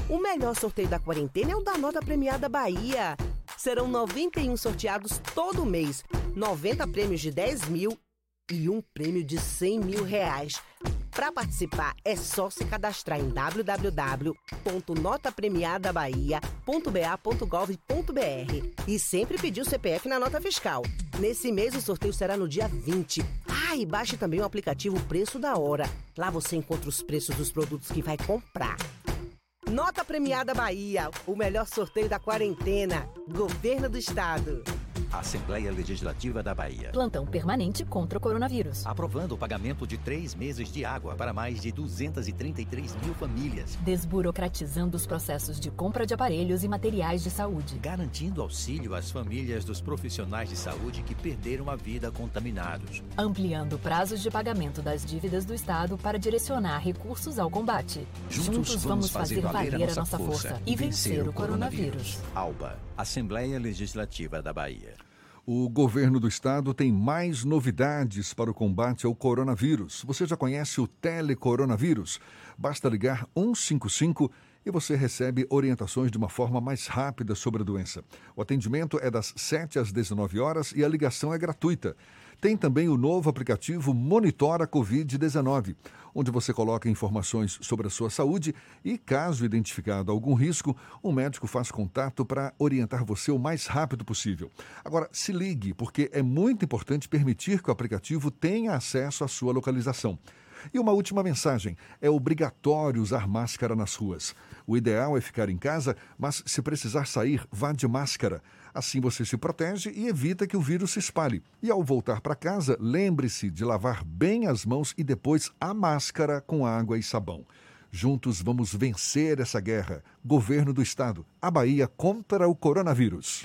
O melhor sorteio da quarentena é o da nota premiada Bahia. Serão 91 sorteados todo mês, 90 prêmios de 10 mil e um prêmio de 100 mil reais. Para participar, é só se cadastrar em www.notapremiadabahia.ba.gov.br e sempre pedir o CPF na nota fiscal. Nesse mês, o sorteio será no dia 20. Ah, e baixe também o aplicativo Preço da Hora. Lá você encontra os preços dos produtos que vai comprar. Nota Premiada Bahia, o melhor sorteio da quarentena. Governo do Estado. Assembleia Legislativa da Bahia. Plantão permanente contra o coronavírus. Aprovando o pagamento de 3 meses de água para mais de 233 mil famílias. Desburocratizando os processos de compra de aparelhos e materiais de saúde. Garantindo auxílio às famílias dos profissionais de saúde que perderam a vida contaminados. Ampliando prazos de pagamento das dívidas do Estado para direcionar recursos ao combate. Juntos vamos fazer valer a nossa força e vencer o coronavírus. ALBA, Assembleia Legislativa da Bahia. O governo do estado tem mais novidades para o combate ao coronavírus. Você já conhece o telecoronavírus? Basta ligar 155 e você recebe orientações de uma forma mais rápida sobre a doença. O atendimento é das 7 às 19 horas e a ligação é gratuita. Tem também o novo aplicativo Monitora Covid-19, onde você coloca informações sobre a sua saúde e, caso identificado algum risco, um médico faz contato para orientar você o mais rápido possível. Agora, se ligue, porque é muito importante permitir que o aplicativo tenha acesso à sua localização. E uma última mensagem: é obrigatório usar máscara nas ruas. O ideal é ficar em casa, mas se precisar sair, vá de máscara. Assim você se protege e evita que o vírus se espalhe. E ao voltar para casa, lembre-se de lavar bem as mãos e depois a máscara com água e sabão. Juntos vamos vencer essa guerra. Governo do Estado, a Bahia contra o coronavírus.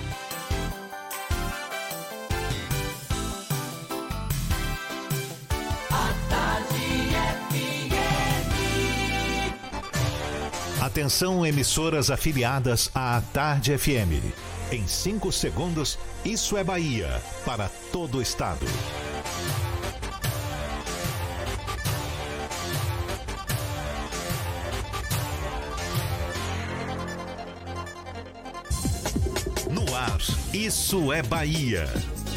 Atenção, emissoras afiliadas à Tarde FM. Em 5 segundos, isso é Bahia, para todo o estado. No ar, isso é Bahia.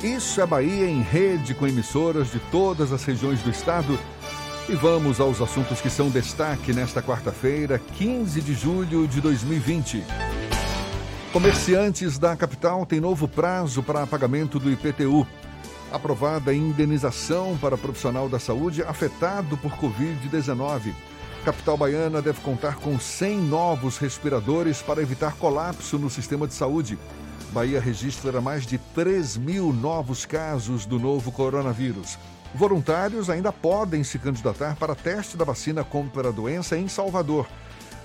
Isso é Bahia em rede com emissoras de todas as regiões do estado. E vamos aos assuntos que são destaque nesta quarta-feira, 15 de julho de 2020. Comerciantes da capital têm novo prazo para pagamento do IPTU. Aprovada indenização para profissional da saúde afetado por Covid-19. Capital baiana deve contar com 100 novos respiradores para evitar colapso no sistema de saúde. Bahia registra mais de 3 mil novos casos do novo coronavírus. Voluntários ainda podem se candidatar para teste da vacina contra a doença em Salvador.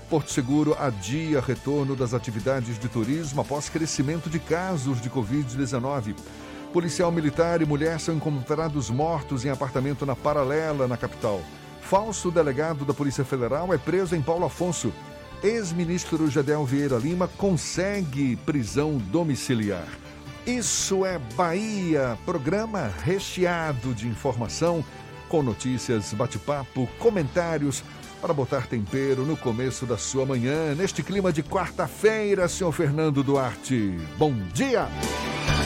Porto Seguro adia retorno das atividades de turismo após crescimento de casos de Covid-19. Policial militar e mulher são encontrados mortos em apartamento na Paralela, na capital. Falso delegado da Polícia Federal é preso em Paulo Afonso. Ex-ministro Geddel Vieira Lima consegue prisão domiciliar. Isso é Bahia, programa recheado de informação, com notícias, bate-papo, comentários, para botar tempero no começo da sua manhã, neste clima de quarta-feira, senhor Fernando Duarte. Bom dia!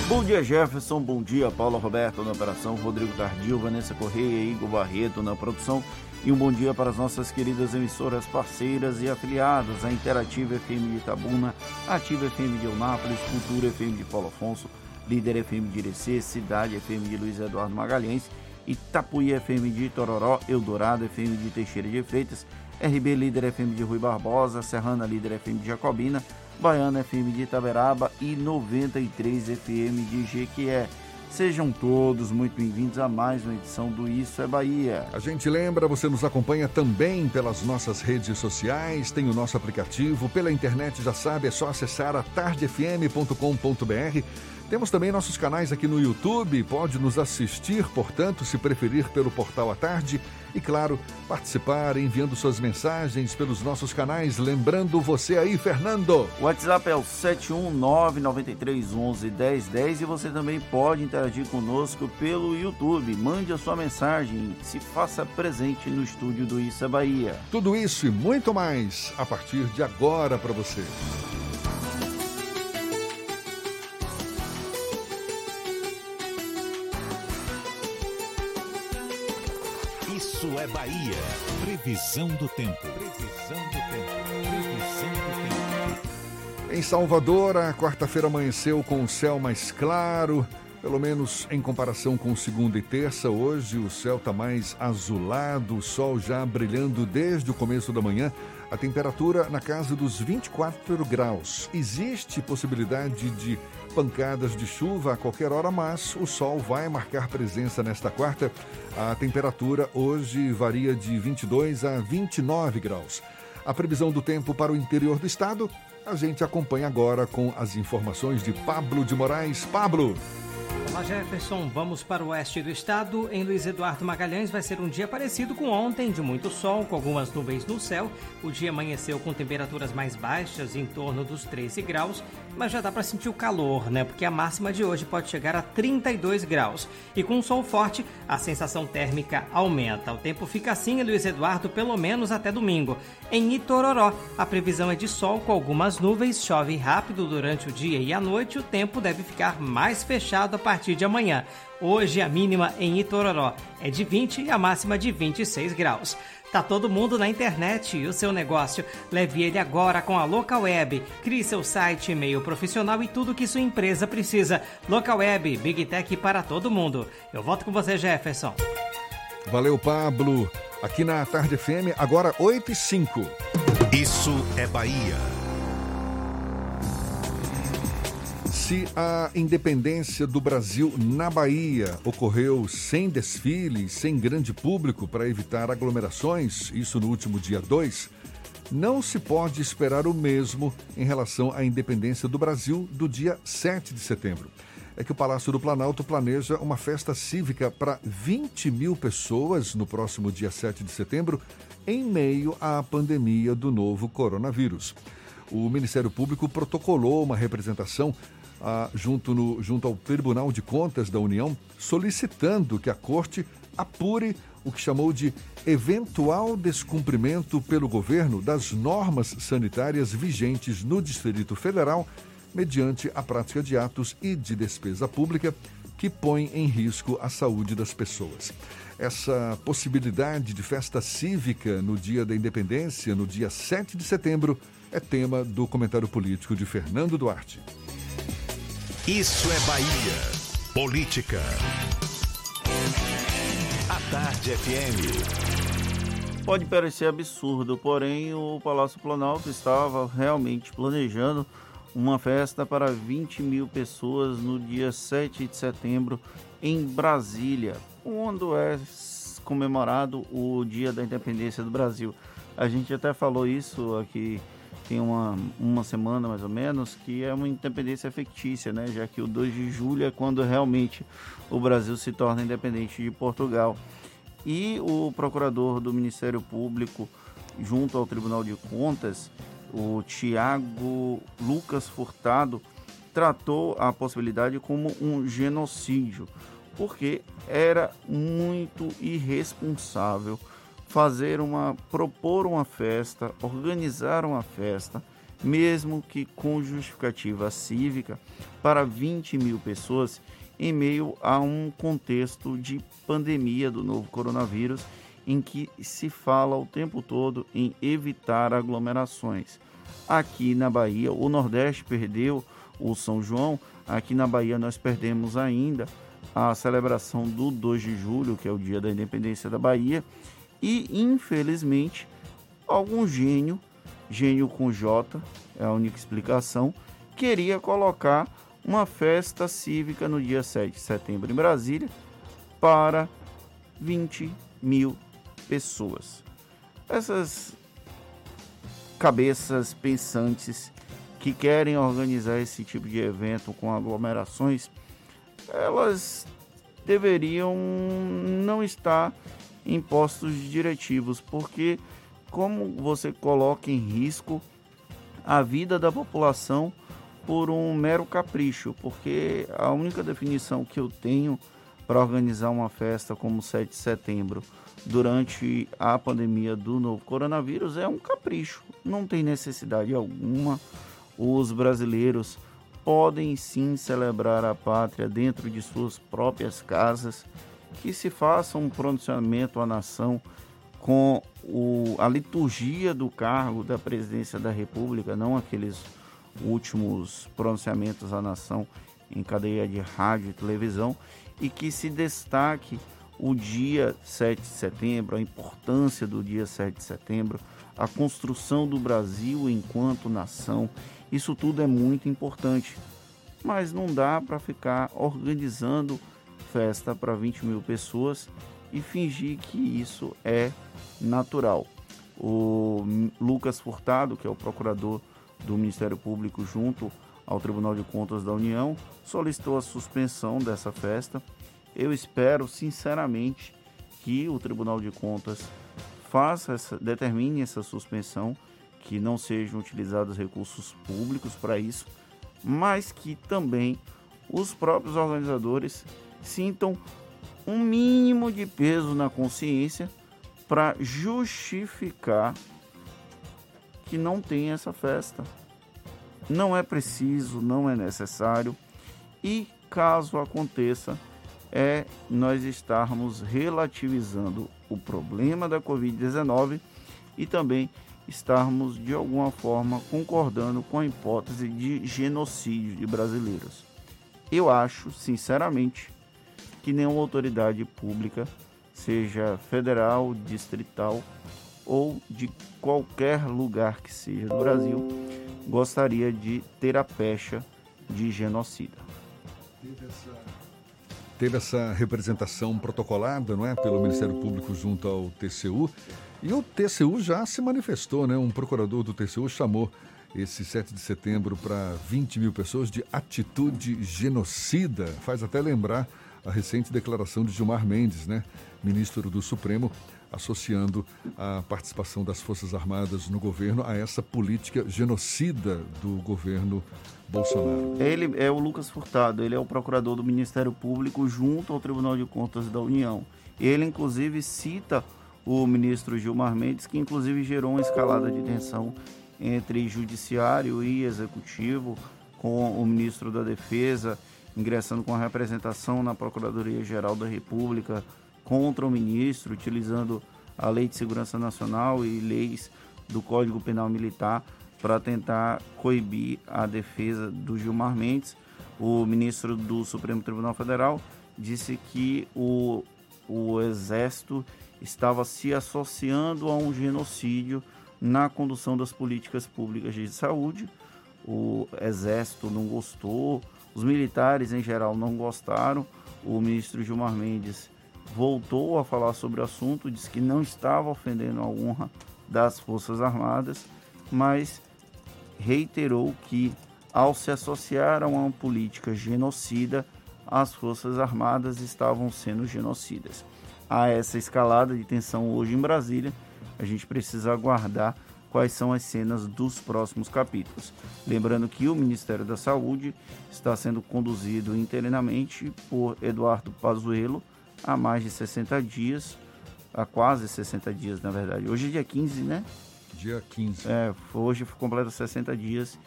Bom dia, Jefferson. Bom dia, Paulo Roberto na operação, Rodrigo Tardil, Vanessa Correia e Igor Barreto na produção. E um bom dia para as nossas queridas emissoras parceiras e afiliadas, a Interativa FM de Itabuna, Ativa FM de Eunápolis, Cultura FM de Paulo Afonso, Líder FM de Irecê, Cidade FM de Luiz Eduardo Magalhães, Itapuí FM de Itororó, Eldorado FM de Teixeira de Freitas, RB Líder FM de Rui Barbosa, Serrana Líder FM de Jacobina, Baiana FM de Itaberaba e 93 FM de Jequié. Sejam todos muito bem-vindos a mais uma edição do Isso é Bahia. A gente lembra, você nos acompanha também pelas nossas redes sociais, tem o nosso aplicativo, pela internet já sabe, é só acessar atardefm.com.br. Temos também nossos canais aqui no YouTube, pode nos assistir, portanto, se preferir pelo portal à tarde. E claro, participar enviando suas mensagens pelos nossos canais. Lembrando você aí, Fernando. O WhatsApp é o 71993111010 e você também pode interagir conosco pelo YouTube. Mande a sua mensagem, se faça presente no estúdio do Isso é Bahia. Tudo isso e muito mais a partir de agora para você. Isso é Bahia. Previsão do tempo. Em Salvador, a quarta-feira amanheceu com o céu mais claro, pelo menos em comparação com segunda e terça. Hoje o céu está mais azulado, o sol já brilhando desde o começo da manhã. A temperatura na casa dos 24 graus. Existe possibilidade de pancadas de chuva a qualquer hora, mas o sol vai marcar presença nesta quarta. A temperatura hoje varia de 22 a 29 graus. A previsão do tempo para o interior do estado, a gente acompanha agora com as informações de Pablo de Moraes. Pablo! Olá, Jefferson. Vamos para o oeste do estado. Em Luiz Eduardo Magalhães vai ser um dia parecido com ontem, de muito sol, com algumas nuvens no céu. O dia amanheceu com temperaturas mais baixas, em torno dos 13 graus, mas já dá para sentir o calor, né? Porque a máxima de hoje pode chegar a 32 graus. E com um sol forte, a sensação térmica aumenta. O tempo fica assim em Luiz Eduardo, pelo menos até domingo. Em Itororó, a previsão é de sol com algumas nuvens, chove rápido durante o dia e à noite. O tempo deve ficar mais fechado a partir de amanhã. Hoje a mínima em Itororó é de 20 e a máxima de 26 graus. Tá todo mundo na internet e o seu negócio. Leve ele agora com a LocalWeb. Crie seu site, e-mail profissional e tudo que sua empresa precisa. LocalWeb, Big Tech para todo mundo. Eu volto com você, Jefferson. Valeu, Pablo. Aqui na Tarde FM, agora 8h05. Isso é Bahia. Se a independência do Brasil na Bahia ocorreu sem desfile, sem grande público para evitar aglomerações, isso no último dia 2, não se pode esperar o mesmo em relação à independência do Brasil do dia 7 de setembro. É que o Palácio do Planalto planeja uma festa cívica para 20 mil pessoas no próximo dia 7 de setembro, em meio à pandemia do novo coronavírus. O Ministério Público protocolou uma representação junto ao Tribunal de Contas da União, solicitando que a Corte apure o que chamou de eventual descumprimento pelo governo das normas sanitárias vigentes no Distrito Federal, mediante a prática de atos e de despesa pública que põem em risco a saúde das pessoas. Essa possibilidade de festa cívica no Dia da Independência, no dia 7 de setembro, é tema do comentário político de Fernando Duarte. Isso é Bahia. Política. A Tarde FM. Pode parecer absurdo, porém o Palácio Planalto estava realmente planejando uma festa para 20 mil pessoas no dia 7 de setembro em Brasília, quando é comemorado o Dia da Independência do Brasil. A gente até falou isso aqui. Tem uma semana, mais ou menos, que é uma independência fictícia, né? Já que o 2 de julho é quando realmente o Brasil se torna independente de Portugal. E o procurador do Ministério Público, junto ao Tribunal de Contas, o Tiago Lucas Furtado, tratou a possibilidade como um genocídio, porque era muito irresponsável propor uma festa, organizar uma festa, mesmo que com justificativa cívica, para 20 mil pessoas em meio a um contexto de pandemia do novo coronavírus, em que se fala o tempo todo em evitar aglomerações. Aqui na Bahia, o Nordeste perdeu o São João, aqui na Bahia nós perdemos ainda a celebração do 2 de julho, que é o Dia da Independência da Bahia. E, infelizmente, algum gênio com J, é a única explicação, queria colocar uma festa cívica no dia 7 de setembro em Brasília para 20 mil pessoas. Essas cabeças pensantes que querem organizar esse tipo de evento com aglomerações, elas deveriam não estar em postos diretivos, porque como você coloca em risco a vida da população por um mero capricho, porque a única definição que eu tenho para organizar uma festa como 7 de setembro durante a pandemia do novo coronavírus é um capricho, não tem necessidade alguma. Os brasileiros podem sim celebrar a pátria dentro de suas próprias casas que se faça um pronunciamento à nação com a liturgia do cargo da presidência da República, não aqueles últimos pronunciamentos à nação em cadeia de rádio e televisão, e que se destaque o dia 7 de setembro, a importância do dia 7 de setembro, a construção do Brasil enquanto nação. Isso tudo é muito importante, mas não dá para ficar organizando festa para 20 mil pessoas e fingir que isso é natural. O Lucas Furtado, que é o procurador do Ministério Público junto ao Tribunal de Contas da União, solicitou a suspensão dessa festa. Eu espero sinceramente que o Tribunal de Contas determine essa suspensão, que não sejam utilizados recursos públicos para isso, mas que também os próprios organizadores sintam um mínimo de peso na consciência para justificar que não tem essa festa. Não é preciso, não é necessário, e caso aconteça, é nós estarmos relativizando o problema da Covid-19 e também estarmos, de alguma forma, concordando com a hipótese de genocídio de brasileiros. Eu acho, sinceramente, que nenhuma autoridade pública, seja federal, distrital ou de qualquer lugar que seja do Brasil, gostaria de ter a pecha de genocida. Teve essa representação protocolada, não é, pelo Ministério Público junto ao TCU, e o TCU já se manifestou, né? Um procurador do TCU chamou esse 7 de setembro para 20 mil pessoas de atitude genocida. Faz até lembrar a recente declaração de Gilmar Mendes, né, ministro do Supremo, associando a participação das Forças Armadas no governo a essa política genocida do governo Bolsonaro. Ele é o Lucas Furtado, ele é o procurador do Ministério Público junto ao Tribunal de Contas da União. Ele, inclusive, cita o ministro Gilmar Mendes, que, inclusive, gerou uma escalada de tensão entre judiciário e executivo, com o ministro da Defesa ingressando com a representação na Procuradoria-Geral da República contra o ministro, utilizando a Lei de Segurança Nacional e leis do Código Penal Militar para tentar coibir a defesa do Gilmar Mendes. O ministro do Supremo Tribunal Federal disse que o Exército estava se associando a um genocídio na condução das políticas públicas de saúde. O Exército não gostou, os militares em geral não gostaram. O ministro Gilmar Mendes voltou a falar sobre o assunto, disse que não estava ofendendo a honra das Forças Armadas, mas reiterou que, ao se associar a uma política genocida, as Forças Armadas estavam sendo genocidas. Há essa escalada de tensão hoje em Brasília, a gente precisa aguardar quais são as cenas dos próximos capítulos. Lembrando que o Ministério da Saúde está sendo conduzido interinamente por Eduardo Pazuello há mais de 60 dias, há quase 60 dias, na verdade. Hoje é dia 15, né? Dia 15. Hoje completa 60 dias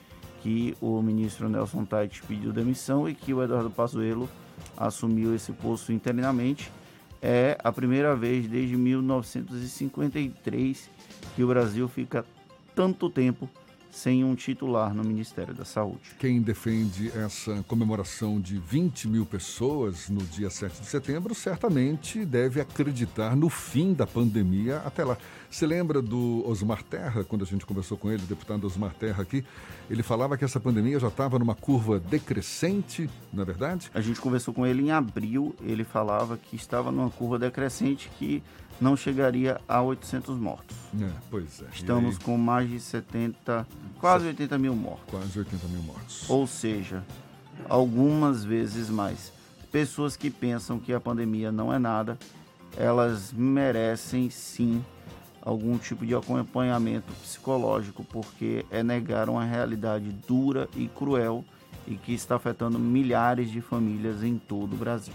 que o ministro Nelson Tait pediu demissão e que o Eduardo Pazuello assumiu esse posto interinamente. É a primeira vez desde 1953 que o Brasil fica tanto tempo sem um titular no Ministério da Saúde. Quem defende essa comemoração de 20 mil pessoas no dia 7 de setembro certamente deve acreditar no fim da pandemia até lá. Você lembra do Osmar Terra, quando a gente conversou com ele, o deputado Osmar Terra aqui? Ele falava que essa pandemia já estava numa curva decrescente, não é verdade? A gente conversou com ele em abril, ele falava que estava numa curva decrescente, que não chegaria a 800 mortos. Pois é. Estamos com mais de 70, quase 80 mil mortos. Quase 80 mil mortos. Ou seja, algumas vezes mais. Pessoas que pensam que a pandemia não é nada, elas merecem sim algum tipo de acompanhamento psicológico, porque é negar uma realidade dura e cruel e que está afetando milhares de famílias em todo o Brasil.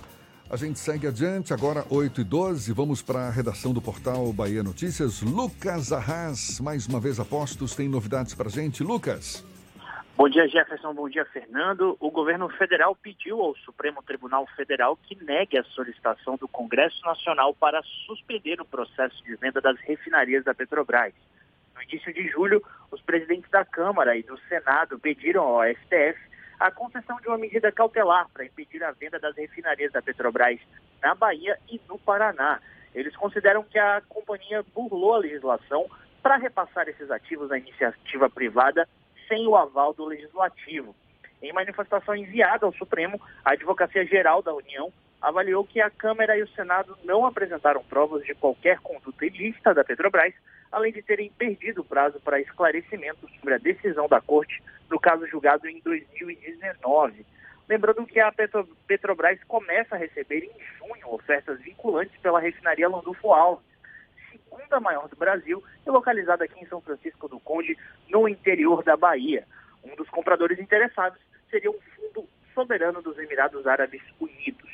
A gente segue adiante, agora 8h12, vamos para a redação do portal Bahia Notícias. Lucas Arras, mais uma vez a postos, tem novidades para a gente. Lucas. Bom dia, Jefferson. Bom dia, Fernando. O governo federal pediu ao Supremo Tribunal Federal que negue a solicitação do Congresso Nacional para suspender o processo de venda das refinarias da Petrobras. No início de julho, os presidentes da Câmara e do Senado pediram ao STF a concessão de uma medida cautelar para impedir a venda das refinarias da Petrobras na Bahia e no Paraná. Eles consideram que a companhia burlou a legislação para repassar esses ativos à iniciativa privada sem o aval do Legislativo. Em manifestação enviada ao Supremo, a Advocacia Geral da União avaliou que a Câmara e o Senado não apresentaram provas de qualquer conduta ilícita da Petrobras, além de terem perdido o prazo para esclarecimento sobre a decisão da Corte no caso julgado em 2019. Lembrando que a Petrobras começa a receber em junho ofertas vinculantes pela refinaria Landulfo Alves, segunda maior do Brasil e localizada aqui em São Francisco do Conde, no interior da Bahia. Um dos compradores interessados seria um fundo soberano dos Emirados Árabes Unidos.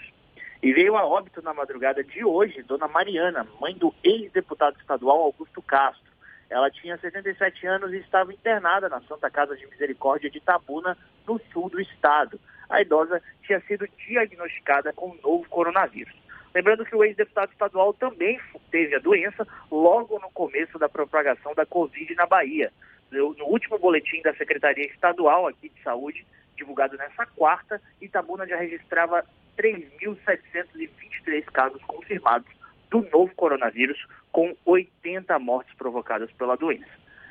E veio a óbito na madrugada de hoje Dona Mariana, mãe do ex-deputado estadual Augusto Castro. Ela tinha 77 anos e estava internada na Santa Casa de Misericórdia de Itabuna, no sul do estado. A idosa tinha sido diagnosticada com o novo coronavírus. Lembrando que o ex-deputado estadual também teve a doença logo no começo da propagação da Covid na Bahia. No último boletim da Secretaria Estadual aqui de Saúde, divulgado nessa quarta, Itabuna já registrava 3.723 casos confirmados do novo coronavírus, com 80 mortes provocadas pela doença.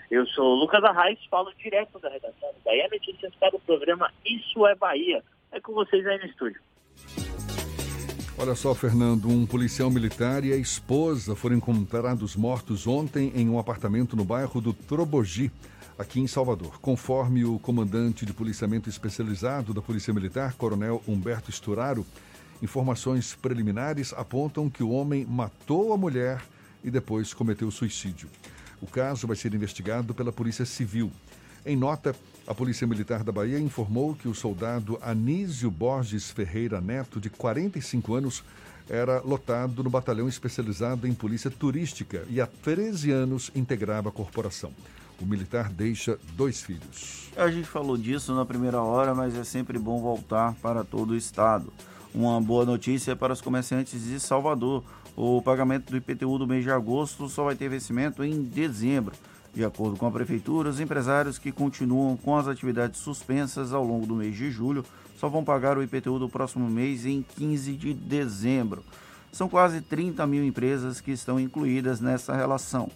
Eu sou o Lucas Arras, falo direto da redação do Bahia Notícias para o programa Isso é Bahia. É com vocês aí no estúdio. Olha só, Fernando, um policial militar e a esposa foram encontrados mortos ontem em um apartamento no bairro do Trobogi, aqui em Salvador. Conforme o comandante de policiamento especializado da Polícia Militar, Coronel Humberto Esturaro, informações preliminares apontam que o homem matou a mulher e depois cometeu suicídio. O caso vai ser investigado pela Polícia Civil. Em nota, a Polícia Militar da Bahia informou que o soldado Anísio Borges Ferreira Neto, de 45 anos, era lotado no batalhão especializado em polícia turística e há 13 anos integrava a corporação. O militar deixa 2 filhos. A gente falou disso na primeira hora, mas é sempre bom voltar para todo o estado. Uma boa notícia para os comerciantes de Salvador. O pagamento do IPTU do mês de agosto só vai ter vencimento em dezembro. De acordo com a Prefeitura, os empresários que continuam com as atividades suspensas ao longo do mês de julho só vão pagar o IPTU do próximo mês em 15 de dezembro. São quase 30 mil empresas que estão incluídas nessa relação.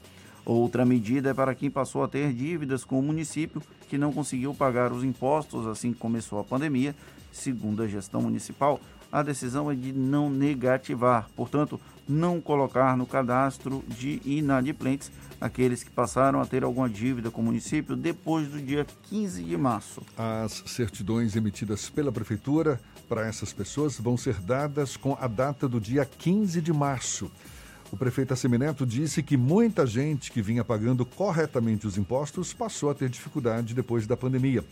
Outra medida é para quem passou a ter dívidas com o município que não conseguiu pagar os impostos assim que começou a pandemia. Segundo a gestão municipal, a decisão é de não negativar, portanto, não colocar no cadastro de inadimplentes aqueles que passaram a ter alguma dívida com o município depois do dia 15 de março. As certidões emitidas pela Prefeitura para essas pessoas vão ser dadas com a data do dia 15 de março. O prefeito ACM Neto disse que muita gente que vinha pagando corretamente os impostos passou a ter dificuldade depois da pandemia,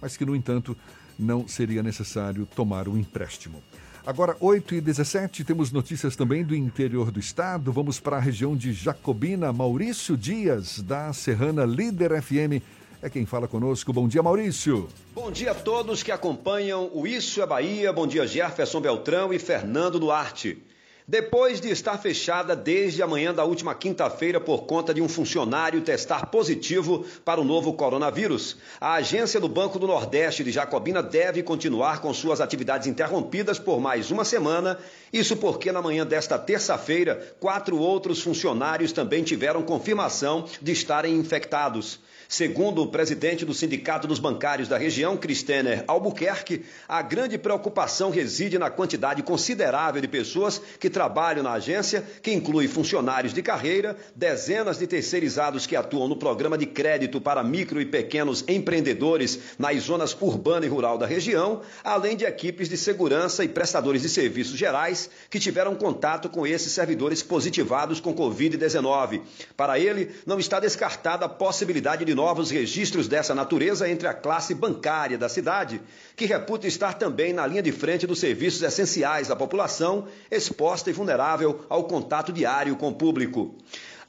mas que, no entanto, não seria necessário tomar um empréstimo. Agora, 8h17, temos notícias também do interior do estado. Vamos para a região de Jacobina. Maurício Dias, da Serrana Líder FM, é quem fala conosco. Bom dia, Maurício. Bom dia a todos que acompanham o Isso é Bahia. Bom dia, Jefferson Beltrão e Fernando Duarte. Depois de estar fechada desde a manhã da última quinta-feira por conta de um funcionário testar positivo para o novo coronavírus, a agência do Banco do Nordeste de Jacobina deve continuar com suas atividades interrompidas por mais uma semana, isso porque na manhã desta terça-feira, 4 outros funcionários também tiveram confirmação de estarem infectados. Segundo o presidente do Sindicato dos Bancários da região, Cristener Albuquerque, a grande preocupação reside na quantidade considerável de pessoas que trabalham na agência, que inclui funcionários de carreira, dezenas de terceirizados que atuam no programa de crédito para micro e pequenos empreendedores nas zonas urbana e rural da região, além de equipes de segurança e prestadores de serviços gerais que tiveram contato com esses servidores positivados com Covid-19. Para ele, não está descartada a possibilidade de novos registros dessa natureza entre a classe bancária da cidade, que reputa estar também na linha de frente dos serviços essenciais à população, exposta e vulnerável ao contato diário com o público.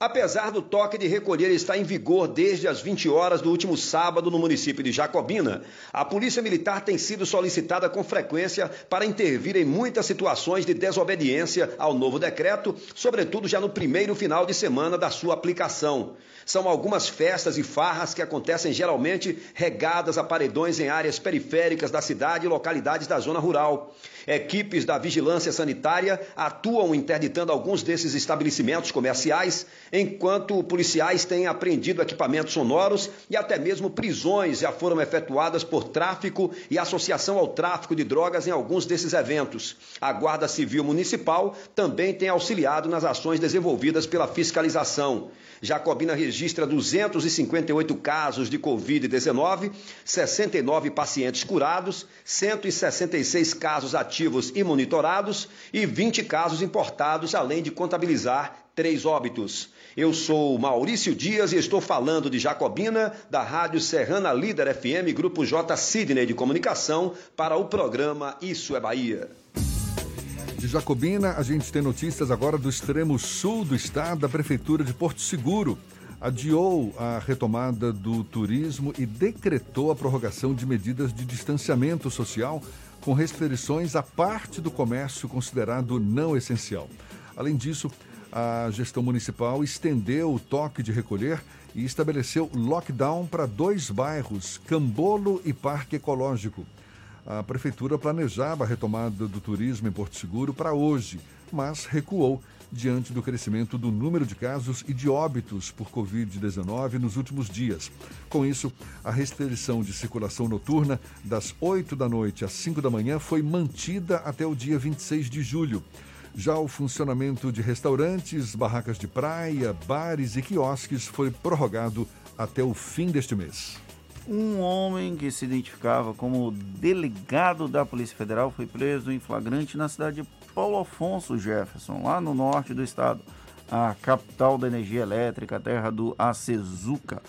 Apesar do toque de recolher estar em vigor desde as 20 horas do último sábado no município de Jacobina, a Polícia Militar tem sido solicitada com frequência para intervir em muitas situações de desobediência ao novo decreto, sobretudo já no primeiro final de semana da sua aplicação. São algumas festas e farras que acontecem geralmente regadas a paredões em áreas periféricas da cidade e localidades da zona rural. Equipes da Vigilância Sanitária atuam interditando alguns desses estabelecimentos comerciais, enquanto policiais têm apreendido equipamentos sonoros e até mesmo prisões já foram efetuadas por tráfico e associação ao tráfico de drogas em alguns desses eventos. A Guarda Civil Municipal também tem auxiliado nas ações desenvolvidas pela fiscalização. Jacobina registra 258 casos de Covid-19, 69 pacientes curados, 166 casos ativos e monitorados e 20 casos importados, além de contabilizar 3 óbitos. Eu sou Maurício Dias e estou falando de Jacobina, da Rádio Serrana Líder FM, Grupo J Sidney de Comunicação, para o programa Isso é Bahia. De Jacobina, a gente tem notícias agora do extremo sul do estado. Da Prefeitura de Porto Seguro adiou a retomada do turismo e decretou a prorrogação de medidas de distanciamento social com restrições à parte do comércio considerado não essencial. Além disso, a gestão municipal estendeu o toque de recolher e estabeleceu lockdown para 2 bairros, Cambolo e Parque Ecológico. A Prefeitura planejava a retomada do turismo em Porto Seguro para hoje, mas recuou diante do crescimento do número de casos e de óbitos por Covid-19 nos últimos dias. Com isso, a restrição de circulação noturna das 8 da noite às 5 da manhã foi mantida até o dia 26 de julho. Já o funcionamento de restaurantes, barracas de praia, bares e quiosques foi prorrogado até o fim deste mês. Um homem que se identificava como delegado da Polícia Federal foi preso em flagrante na cidade de Paulo Afonso Jefferson, lá no norte do estado, a capital da energia elétrica, terra do Acezuca.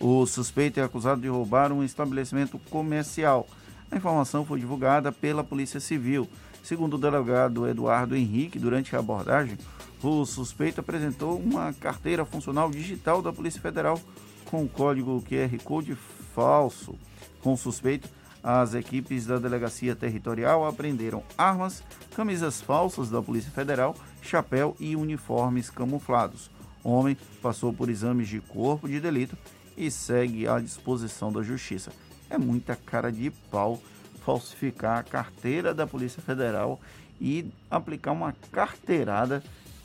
O suspeito é acusado de roubar um estabelecimento comercial. A informação foi divulgada pela Polícia Civil. Segundo o delegado Eduardo Henrique, durante a abordagem, o suspeito apresentou uma carteira funcional digital da Polícia Federal com o código QR Code falso. Com o suspeito, as equipes da Delegacia Territorial apreenderam armas, camisas falsas da Polícia Federal, chapéu e uniformes camuflados. O homem passou por exames de corpo de delito e segue à disposição da Justiça. É muita cara de pau falsificar a carteira da Polícia Federal e aplicar uma carteirada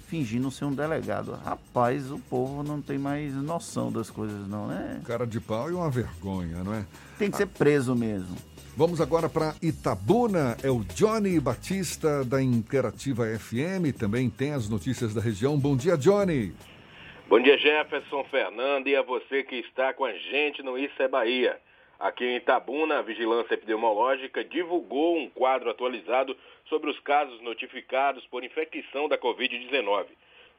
fingindo ser um delegado. Rapaz, o povo não tem mais noção das coisas não, né? Cara de pau e uma vergonha, não é? Tem que ser preso mesmo. Vamos agora para Itabuna, é o Johnny Batista da Interativa FM, também tem as notícias da região. Bom dia, Johnny. Bom dia, Jefferson, Fernando e a você que está com a gente no Isso é Bahia. Aqui em Itabuna, a Vigilância Epidemiológica divulgou um quadro atualizado sobre os casos notificados por infecção da Covid-19.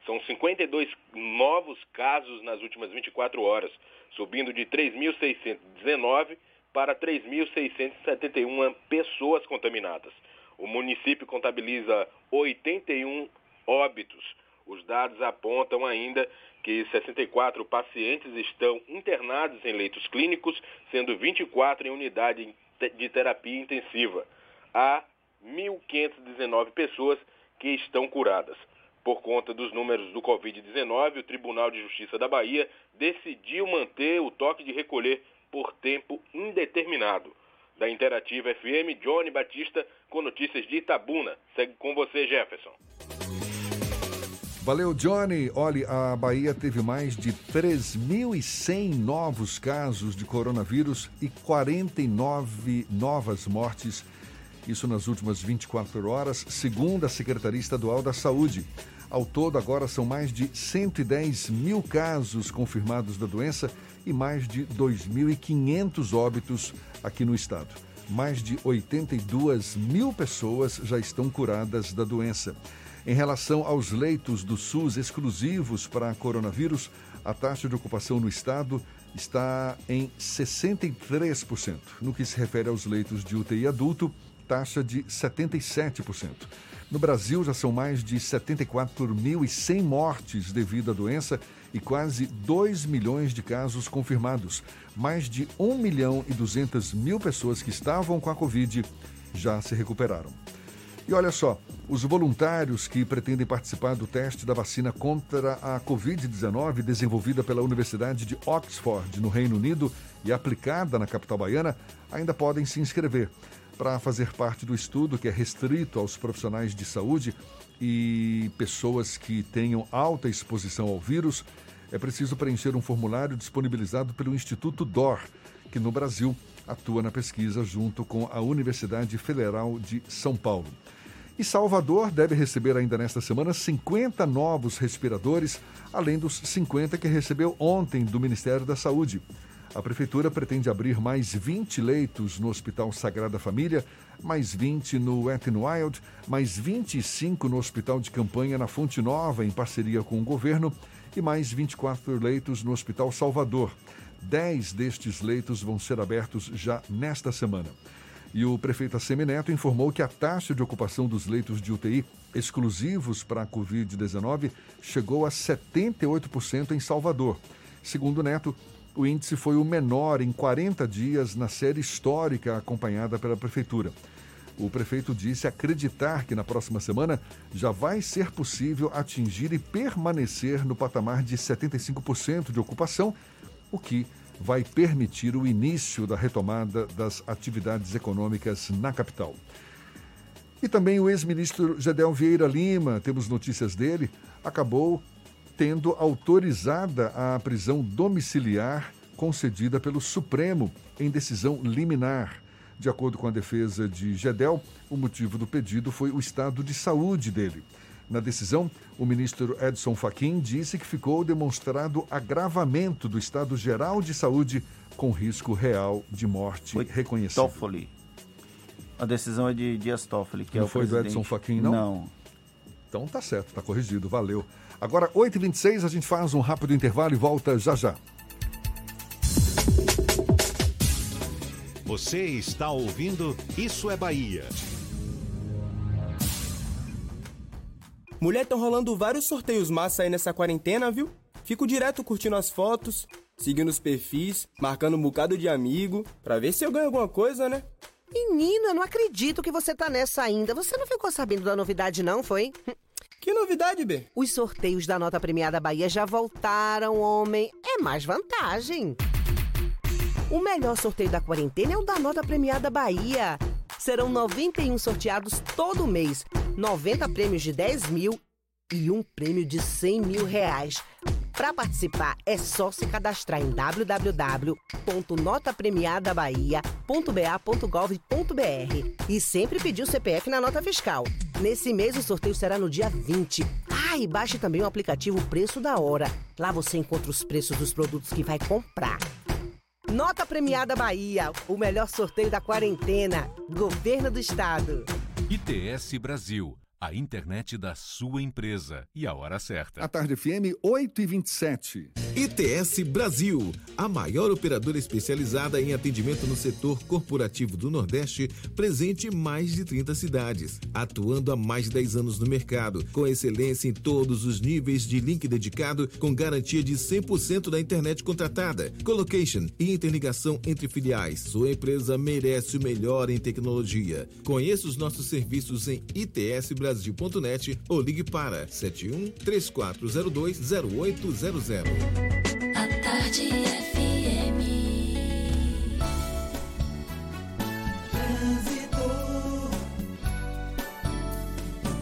São 52 novos casos nas últimas 24 horas, subindo de 3.619 para 3.671 pessoas contaminadas. O município contabiliza 81 óbitos. Os dados apontam ainda que 64 pacientes estão internados em leitos clínicos, sendo 24 em unidade de terapia intensiva. Há 1.519 pessoas que estão curadas. Por conta dos números do Covid-19, o Tribunal de Justiça da Bahia decidiu manter o toque de recolher por tempo indeterminado. Da Interativa FM, Johnny Batista, com notícias de Itabuna. Segue com você, Jefferson. Valeu, Johnny. Olha, a Bahia teve mais de 3.100 novos casos de coronavírus e 49 novas mortes, isso nas últimas 24 horas, segundo a Secretaria Estadual da Saúde. Ao todo, agora são mais de 110 mil casos confirmados da doença e mais de 2.500 óbitos aqui no estado. Mais de 82 mil pessoas já estão curadas da doença. Em relação aos leitos do SUS exclusivos para coronavírus, a taxa de ocupação no estado está em 63%. No que se refere aos leitos de UTI adulto, taxa de 77%. No Brasil, já são mais de 74.100 mortes devido à doença e quase 2 milhões de casos confirmados. Mais de 1 milhão e 200 mil pessoas que estavam com a Covid já se recuperaram. E olha só, os voluntários que pretendem participar do teste da vacina contra a Covid-19, desenvolvida pela Universidade de Oxford, no Reino Unido, e aplicada na capital baiana, ainda podem se inscrever. Para fazer parte do estudo, que é restrito aos profissionais de saúde e pessoas que tenham alta exposição ao vírus, é preciso preencher um formulário disponibilizado pelo Instituto DOR, que no Brasil atua na pesquisa junto com a Universidade Federal de São Paulo. E Salvador deve receber ainda nesta semana 50 novos respiradores, além dos 50 que recebeu ontem do Ministério da Saúde. A Prefeitura pretende abrir mais 20 leitos no Hospital Sagrada Família, mais 20 no Wet n Wild, mais 25 no Hospital de Campanha na Fonte Nova, em parceria com o governo, e mais 24 leitos no Hospital Salvador. 10 destes leitos vão ser abertos já nesta semana. E o prefeito ACM Neto informou que a taxa de ocupação dos leitos de UTI exclusivos para a Covid-19 chegou a 78% em Salvador. Segundo Neto, o índice foi o menor em 40 dias na série histórica acompanhada pela prefeitura. O prefeito disse acreditar que na próxima semana já vai ser possível atingir e permanecer no patamar de 75% de ocupação, o que vai permitir o início da retomada das atividades econômicas na capital. E também o ex-ministro Geddel Vieira Lima, temos notícias dele, acabou tendo autorizada a prisão domiciliar concedida pelo Supremo em decisão liminar. De acordo com a defesa de Geddel, o motivo do pedido foi o estado de saúde dele. Na decisão, o ministro Edson Fachin disse que ficou demonstrado agravamento do estado geral de saúde com risco real de morte reconhecido. Toffoli. A decisão é de Dias Toffoli, que não é o presidente. Não foi do Edson Fachin, não? Não. Então tá certo, tá corrigido, valeu. Agora, 8h26, a gente faz um rápido intervalo e volta já já. Você está ouvindo Isso é Bahia. Mulher, estão rolando vários sorteios massa aí nessa quarentena, viu? Fico direto curtindo as fotos, seguindo os perfis, marcando um bocado de amigo, pra ver se eu ganho alguma coisa, né? Menina, não acredito que você tá nessa ainda. Você não ficou sabendo da novidade não, foi? Que novidade, Bê? Os sorteios da nota premiada Bahia já voltaram, homem. É mais vantagem. O melhor sorteio da quarentena é o da nota premiada Bahia. Serão 91 sorteados todo mês, 90 prêmios de 10 mil e um prêmio de 100 mil reais. Para participar, é só se cadastrar em www.notapremiadabahia.ba.gov.br e sempre pedir o CPF na nota fiscal. Nesse mês, o sorteio será no dia 20. Ah, e baixe também o aplicativo Preço da Hora. Lá você encontra os preços dos produtos que vai comprar. Nota Premiada Bahia, o melhor sorteio da quarentena. Governo do Estado. ITS Brasil, a internet da sua empresa e a hora certa. A Tarde FM, 8h27. ITS Brasil, a maior operadora especializada em atendimento no setor corporativo do Nordeste, presente em mais de 30 cidades, atuando há mais de 10 anos no mercado, com excelência em todos os níveis de link dedicado, com garantia de 100% da internet contratada, colocation e interligação entre filiais. Sua empresa merece o melhor em tecnologia. Conheça os nossos serviços em itsbrasil.net ou ligue para 71 3402 0800. A Tarde FM. Trânsito.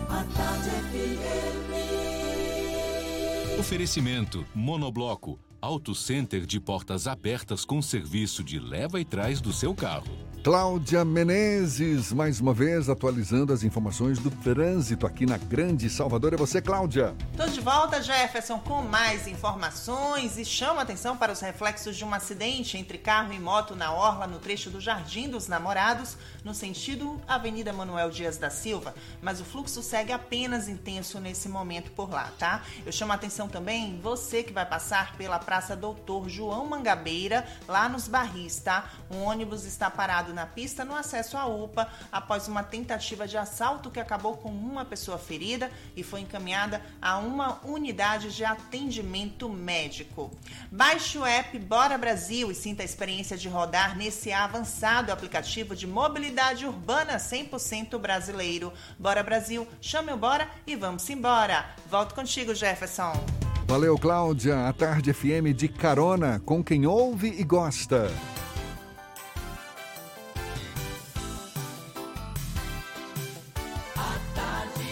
A Tarde FM. Oferecimento Monobloco, Auto Center de portas abertas com serviço de leva e trás do seu carro. Cláudia Menezes, mais uma vez, atualizando as informações do trânsito aqui na Grande Salvador. É você, Cláudia. Estou de volta, Jefferson, com mais informações e chamo a atenção para os reflexos de um acidente entre carro e moto na orla, no trecho do Jardim dos Namorados, no sentido Avenida Manuel Dias da Silva, mas o fluxo segue apenas intenso nesse momento por lá, tá? Eu chamo a atenção também, você que vai passar pela Praça Doutor João Mangabeira, lá nos Barris, tá? Um ônibus está parado baleado na pista no acesso à UPA após uma tentativa de assalto que acabou com uma pessoa ferida e foi encaminhada a uma unidade de atendimento médico. Baixe o app Bora Brasil e sinta a experiência de rodar nesse avançado aplicativo de mobilidade urbana 100% brasileiro. Bora Brasil, chame o Bora e vamos embora. Volto contigo, Jefferson. Valeu, Cláudia. A Tarde FM de carona com quem ouve e gosta. A Tarde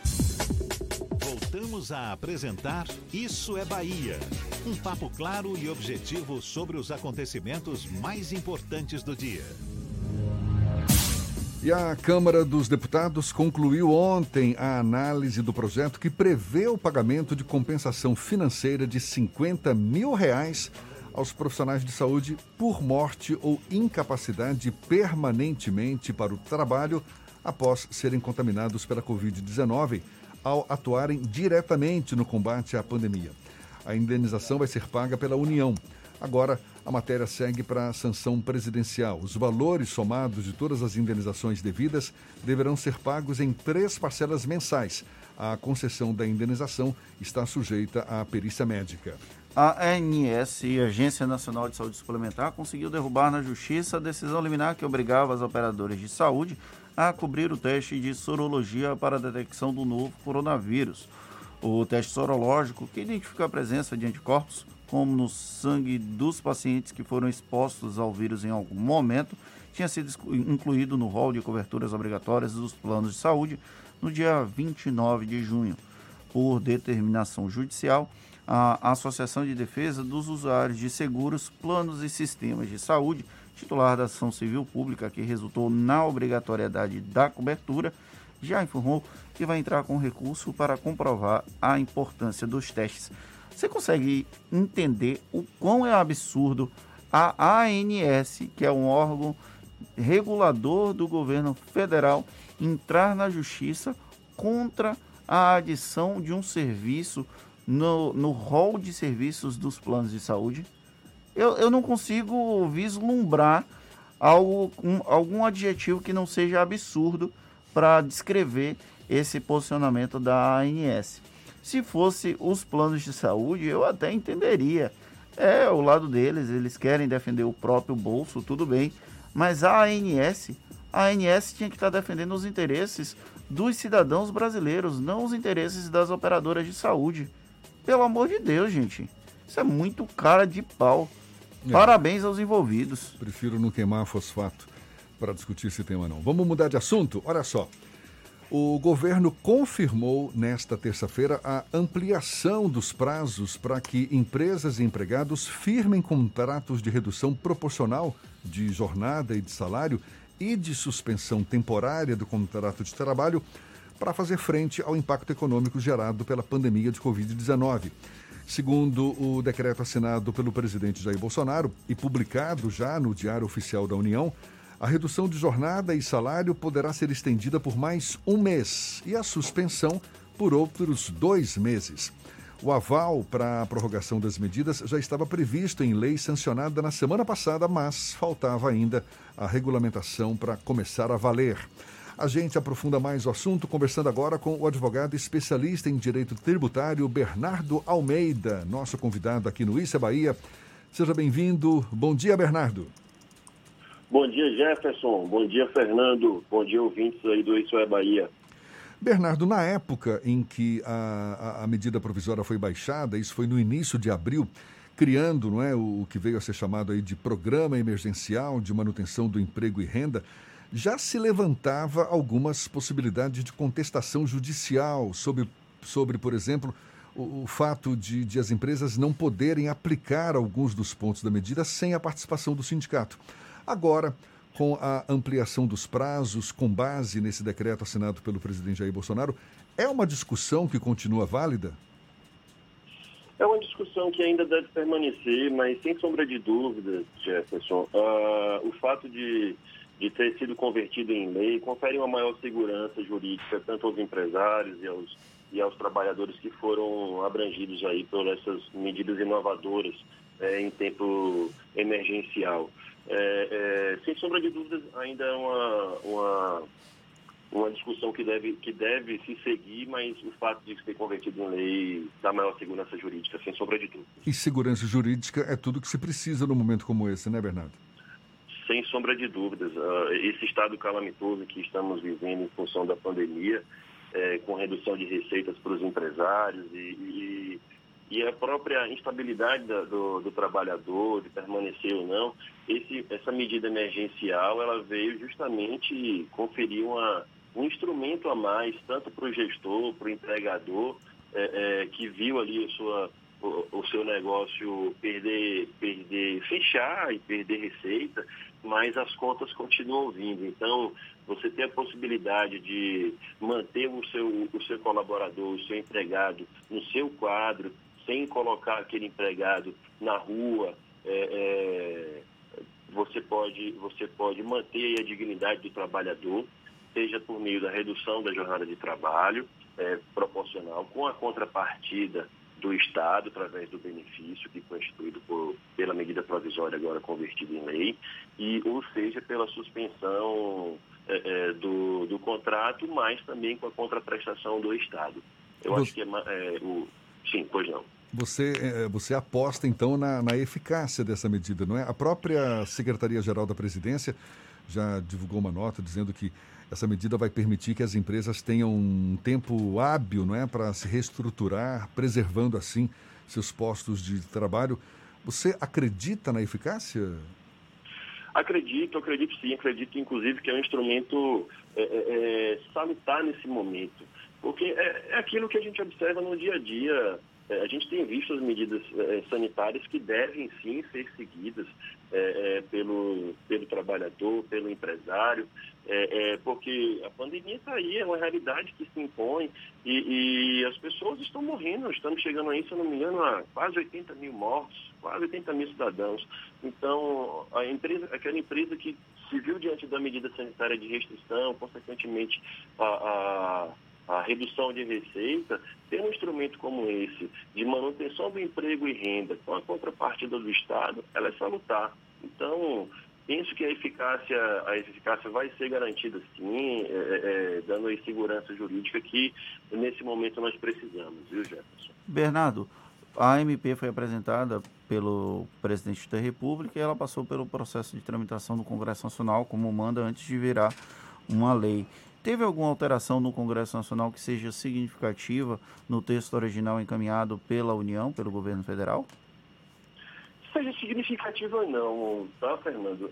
FM. Voltamos a apresentar Isso é Bahia. Um papo claro e objetivo sobre os acontecimentos mais importantes do dia. E a Câmara dos Deputados concluiu ontem a análise do projeto que prevê o pagamento de compensação financeira de R$50 mil aos profissionais de saúde por morte ou incapacidade permanentemente para o trabalho após serem contaminados pela Covid-19 ao atuarem diretamente no combate à pandemia. A indenização vai ser paga pela União. Agora, a matéria segue para a sanção presidencial. Os valores somados de todas as indenizações devidas deverão ser pagos em 3 parcelas mensais. A concessão da indenização está sujeita à perícia médica. A ANS, Agência Nacional de Saúde Suplementar, conseguiu derrubar na Justiça a decisão liminar que obrigava as operadoras de saúde a cobrir o teste de sorologia para a detecção do novo coronavírus. O teste sorológico, que identifica a presença de anticorpos, como no sangue dos pacientes que foram expostos ao vírus em algum momento, tinha sido incluído no rol de coberturas obrigatórias dos planos de saúde no dia 29 de junho. Por determinação judicial, a Associação de Defesa dos Usuários de Seguros, Planos e Sistemas de Saúde, titular da ação civil pública que resultou na obrigatoriedade da cobertura, já informou que vai entrar com recurso para comprovar a importância dos testes. Você consegue entender o quão é absurdo a ANS, que é um órgão regulador do governo federal, entrar na justiça contra a adição de um serviço no rol de serviços dos planos de saúde? Eu não consigo vislumbrar algum adjetivo que não seja absurdo para descrever esse posicionamento da ANS. Se fosse os planos de saúde, eu até entenderia. É o lado deles, eles querem defender o próprio bolso, tudo bem. Mas a ANS tinha que estar defendendo os interesses dos cidadãos brasileiros, não os interesses das operadoras de saúde. Pelo amor de Deus, gente. Isso é muito cara de pau. É. Parabéns aos envolvidos. Prefiro não queimar fosfato para discutir esse tema, não. Vamos mudar de assunto? Olha só. O governo confirmou nesta terça-feira a ampliação dos prazos para que empresas e empregados firmem contratos de redução proporcional de jornada e de salário e de suspensão temporária do contrato de trabalho para fazer frente ao impacto econômico gerado pela pandemia de Covid-19. Segundo o decreto assinado pelo presidente Jair Bolsonaro e publicado já no Diário Oficial da União, a redução de jornada e salário poderá ser estendida por mais 1 mês e a suspensão por outros 2 meses. O aval para a prorrogação das medidas já estava previsto em lei sancionada na semana passada, mas faltava ainda a regulamentação para começar a valer. A gente aprofunda mais o assunto conversando agora com o advogado especialista em direito tributário Bernardo Almeida, nosso convidado aqui no Isso é Bahia. Seja bem-vindo. Bom dia, Bernardo. Bom dia, Jefferson. Bom dia, Fernando. Bom dia, ouvintes aí do Isso é Bahia. Bernardo, na época em que a medida provisória foi baixada, isso foi no início de abril, criando o que veio a ser chamado aí de Programa Emergencial de Manutenção do Emprego e Renda, já se levantava algumas possibilidades de contestação judicial sobre por exemplo, o fato de as empresas não poderem aplicar alguns dos pontos da medida sem a participação do sindicato. Agora, com a ampliação dos prazos, com base nesse decreto assinado pelo presidente Jair Bolsonaro, é uma discussão que continua válida? É uma discussão que ainda deve permanecer, mas sem sombra de dúvida, Jefferson, o fato de ter sido convertido em lei confere uma maior segurança jurídica tanto aos empresários e aos trabalhadores que foram abrangidos aí por essas medidas inovadoras em tempo emergencial. Sem sombra de dúvidas, ainda é uma discussão que deve se seguir, mas o fato de ser convertido em lei dá maior segurança jurídica, sem sombra de dúvidas. E segurança jurídica é tudo que se precisa num momento como esse, né, Bernardo? Sem sombra de dúvidas. Esse estado calamitoso que estamos vivendo em função da pandemia, com redução de receitas para os empresários e a própria instabilidade do trabalhador, de permanecer ou não, essa medida emergencial, ela veio justamente conferir um instrumento a mais, tanto para o gestor, para o empregador, que viu ali o seu negócio fechar e perder receita, mas as contas continuam vindo. Então, você tem a possibilidade de manter o seu colaborador, o seu empregado no seu quadro, sem colocar aquele empregado na rua. Você pode manter a dignidade do trabalhador, seja por meio da redução da jornada de trabalho, proporcional, com a contrapartida do Estado, através do benefício que foi instituído pela medida provisória agora convertida em lei, ou seja, pela suspensão do contrato, mas também com a contraprestação do Estado. Acho que sim, pois não. Você aposta, então, na eficácia dessa medida, não é? A própria Secretaria-Geral da Presidência já divulgou uma nota dizendo que essa medida vai permitir que as empresas tenham um tempo hábil, não é, para se reestruturar, preservando assim seus postos de trabalho. Você acredita na eficácia? Acredito sim. Acredito, inclusive, que é um instrumento salutar nesse momento. Porque é aquilo que a gente observa no dia a dia. A gente tem visto as medidas sanitárias que devem, sim, ser seguidas pelo trabalhador, pelo empresário, porque a pandemia está aí, é uma realidade que se impõe e as pessoas estão morrendo. Estamos chegando aí, se eu não me engano, a quase 80 mil mortos, quase 80 mil cidadãos. Então, aquela empresa que se viu diante da medida sanitária de restrição, consequentemente, a redução de receita, ter um instrumento como esse, de manutenção do emprego e renda, com a contrapartida do Estado, ela é salutar. Então, penso que a eficácia vai ser garantida, sim, dando a segurança jurídica que, nesse momento, nós precisamos, viu, Jefferson? Bernardo, a MP foi apresentada pelo presidente da República e ela passou pelo processo de tramitação do Congresso Nacional, como manda, antes de virar uma lei. Teve alguma alteração no Congresso Nacional que seja significativa no texto original encaminhado pela União, pelo governo federal? Seja significativa, não, tá, Fernando?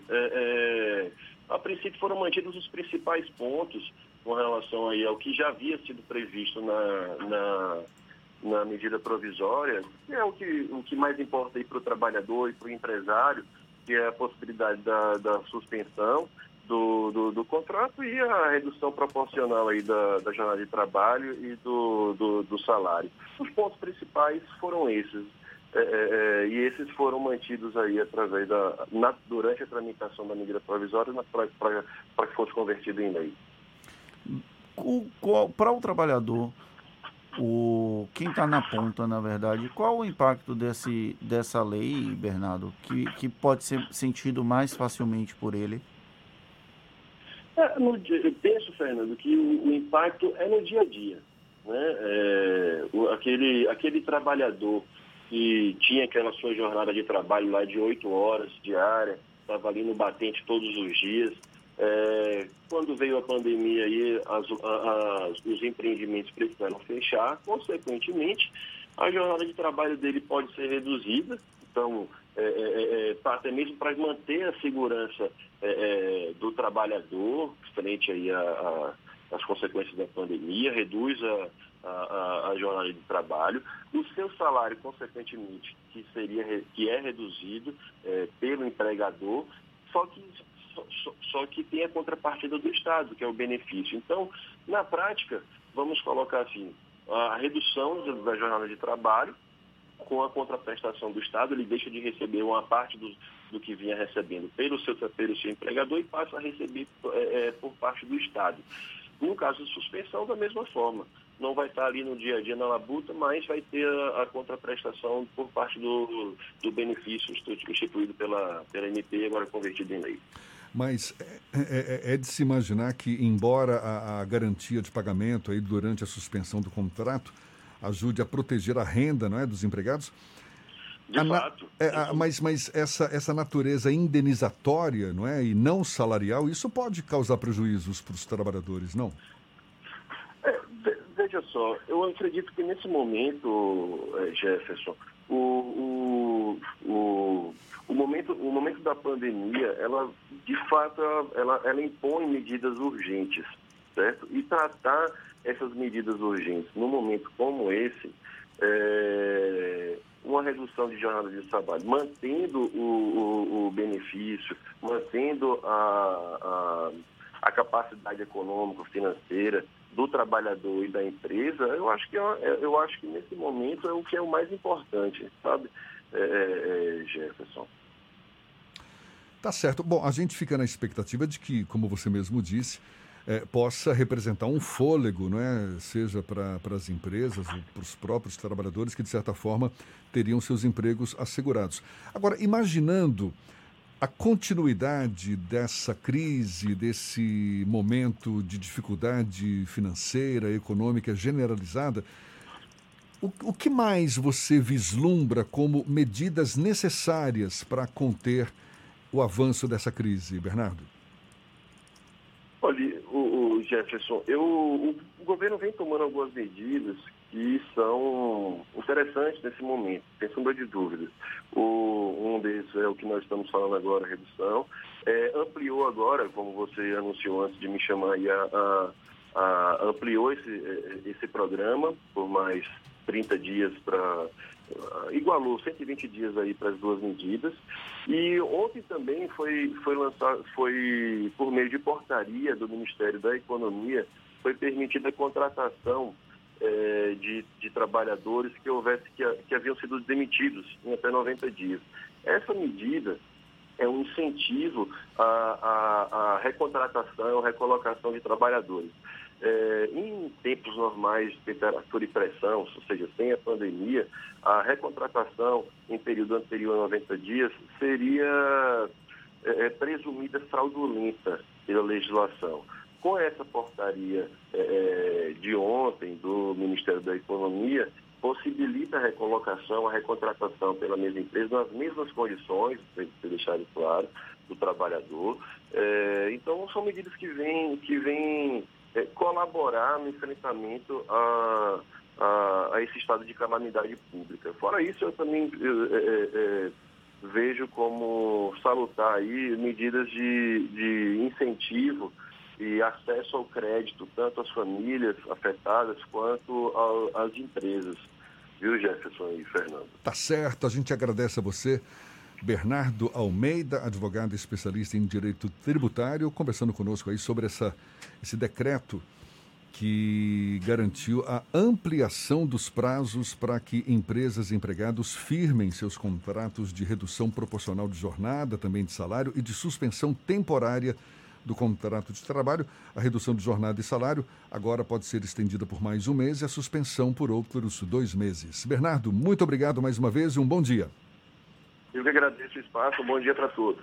A princípio foram mantidos os principais pontos com relação aí ao que já havia sido previsto na medida provisória, que é o que mais importa aí para o trabalhador e para o empresário, que é a possibilidade da suspensão do contrato e a redução proporcional aí da jornada de trabalho e do salário. Os pontos principais foram esses, e esses foram mantidos aí através durante a tramitação da medida provisória para que fosse convertido em lei. Para o trabalhador, quem está na ponta, na verdade, qual o impacto dessa lei, Bernardo, que pode ser sentido mais facilmente por ele? Eu penso, Fernando, que o impacto é no dia a dia, né? Aquele trabalhador que tinha aquela sua jornada de trabalho lá de 8 horas diária, estava ali no batente todos os dias. Quando veio a pandemia, aí, os empreendimentos precisaram fechar. Consequentemente, a jornada de trabalho dele pode ser reduzida. Então, até mesmo para manter a segurança do trabalhador frente aí às consequências da pandemia, reduz a jornada de trabalho. O seu salário, consequentemente, que é reduzido pelo empregador, só que tem a contrapartida do Estado, que é o benefício. Então, na prática, vamos colocar assim, a redução da jornada de trabalho, com a contraprestação do Estado, ele deixa de receber uma parte do que vinha recebendo pelo seu empregador e passa a receber por parte do Estado. No caso de suspensão, da mesma forma. não vai estar ali no dia a dia na labuta, mas vai ter a contraprestação por parte do benefício instituído pela MP, agora convertido em lei. Mas é de se imaginar que, embora a garantia de pagamento aí durante a suspensão do contrato ajude a proteger a renda, não é, dos empregados, mas essa natureza indenizatória, não é, e não salarial, isso pode causar prejuízos para os trabalhadores, não? Veja só, eu acredito que nesse momento, Jefferson, o momento da pandemia, ela de fato ela impõe medidas urgentes, certo? E tratar essas medidas urgentes num momento como esse, uma redução de jornada de trabalho, mantendo o benefício, mantendo a capacidade econômica, financeira do trabalhador e da empresa, eu acho que nesse momento é o que é o mais importante, sabe, Jefferson? Tá certo. Bom, a gente fica na expectativa de que, como você mesmo disse, possa representar um fôlego, não é? Seja para as empresas, para os próprios trabalhadores que, de certa forma, teriam seus empregos assegurados. Agora, imaginando a continuidade dessa crise, desse momento de dificuldade financeira, econômica generalizada, o que mais você vislumbra como medidas necessárias para conter o avanço dessa crise, Bernardo? Olha, Jefferson, o governo vem tomando algumas medidas que são interessantes nesse momento, sem sombra de dúvidas. Um desses é o que nós estamos falando agora, a redução. Ampliou agora, como você anunciou antes de me chamar, aí, ampliou esse programa por mais 30 dias para... igualou 120 dias aí para as duas medidas. E ontem também foi lançado, foi por meio de portaria do Ministério da Economia, foi permitida a contratação de trabalhadores que haviam sido demitidos em até 90 dias. Essa medida é um incentivo à recontratação, à recolocação de trabalhadores. Em tempos normais de temperatura e pressão, ou seja, sem a pandemia, a recontratação em período anterior a 90 dias seria presumida fraudulenta pela legislação. Com essa portaria de ontem do Ministério da Economia, possibilita a recolocação, a recontratação pela mesma empresa nas mesmas condições, para deixar claro, do trabalhador. Então, são medidas que vêm colaborar no enfrentamento a esse estado de calamidade pública. Fora isso, eu também vejo como salutar aí medidas de incentivo e acesso ao crédito, tanto às famílias afetadas quanto às empresas. Viu, Jefferson e Fernando? Tá certo, a gente agradece a você, Bernardo Almeida, advogado especialista em direito tributário, conversando conosco aí sobre esse decreto que garantiu a ampliação dos prazos para que empresas e empregados firmem seus contratos de redução proporcional de jornada, também de salário e de suspensão temporária do contrato de trabalho. A redução de jornada e salário agora pode ser estendida por mais um mês e a suspensão por outros 2 meses. Bernardo, muito obrigado mais uma vez e um bom dia. Eu que agradeço o espaço, um bom dia para todos.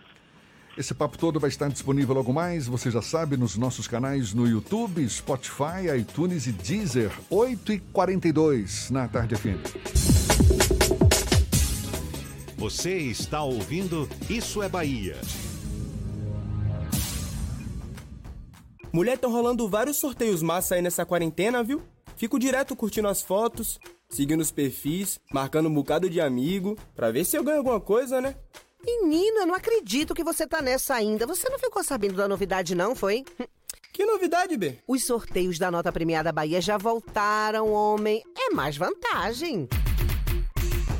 Esse papo todo vai estar disponível logo mais, você já sabe, nos nossos canais no YouTube, Spotify, iTunes e Deezer, 8h42 na Tarde FM. Você está ouvindo Isso é Bahia. Mulher, estão rolando vários sorteios massa aí nessa quarentena, viu? Fico direto curtindo as fotos, seguindo os perfis, marcando um bocado de amigo, pra ver se eu ganho alguma coisa, né? Menina, não acredito que você tá nessa ainda. Você não ficou sabendo da novidade não, foi? Que novidade, Bê? Os sorteios da nota premiada Bahia já voltaram, homem. É mais vantagem.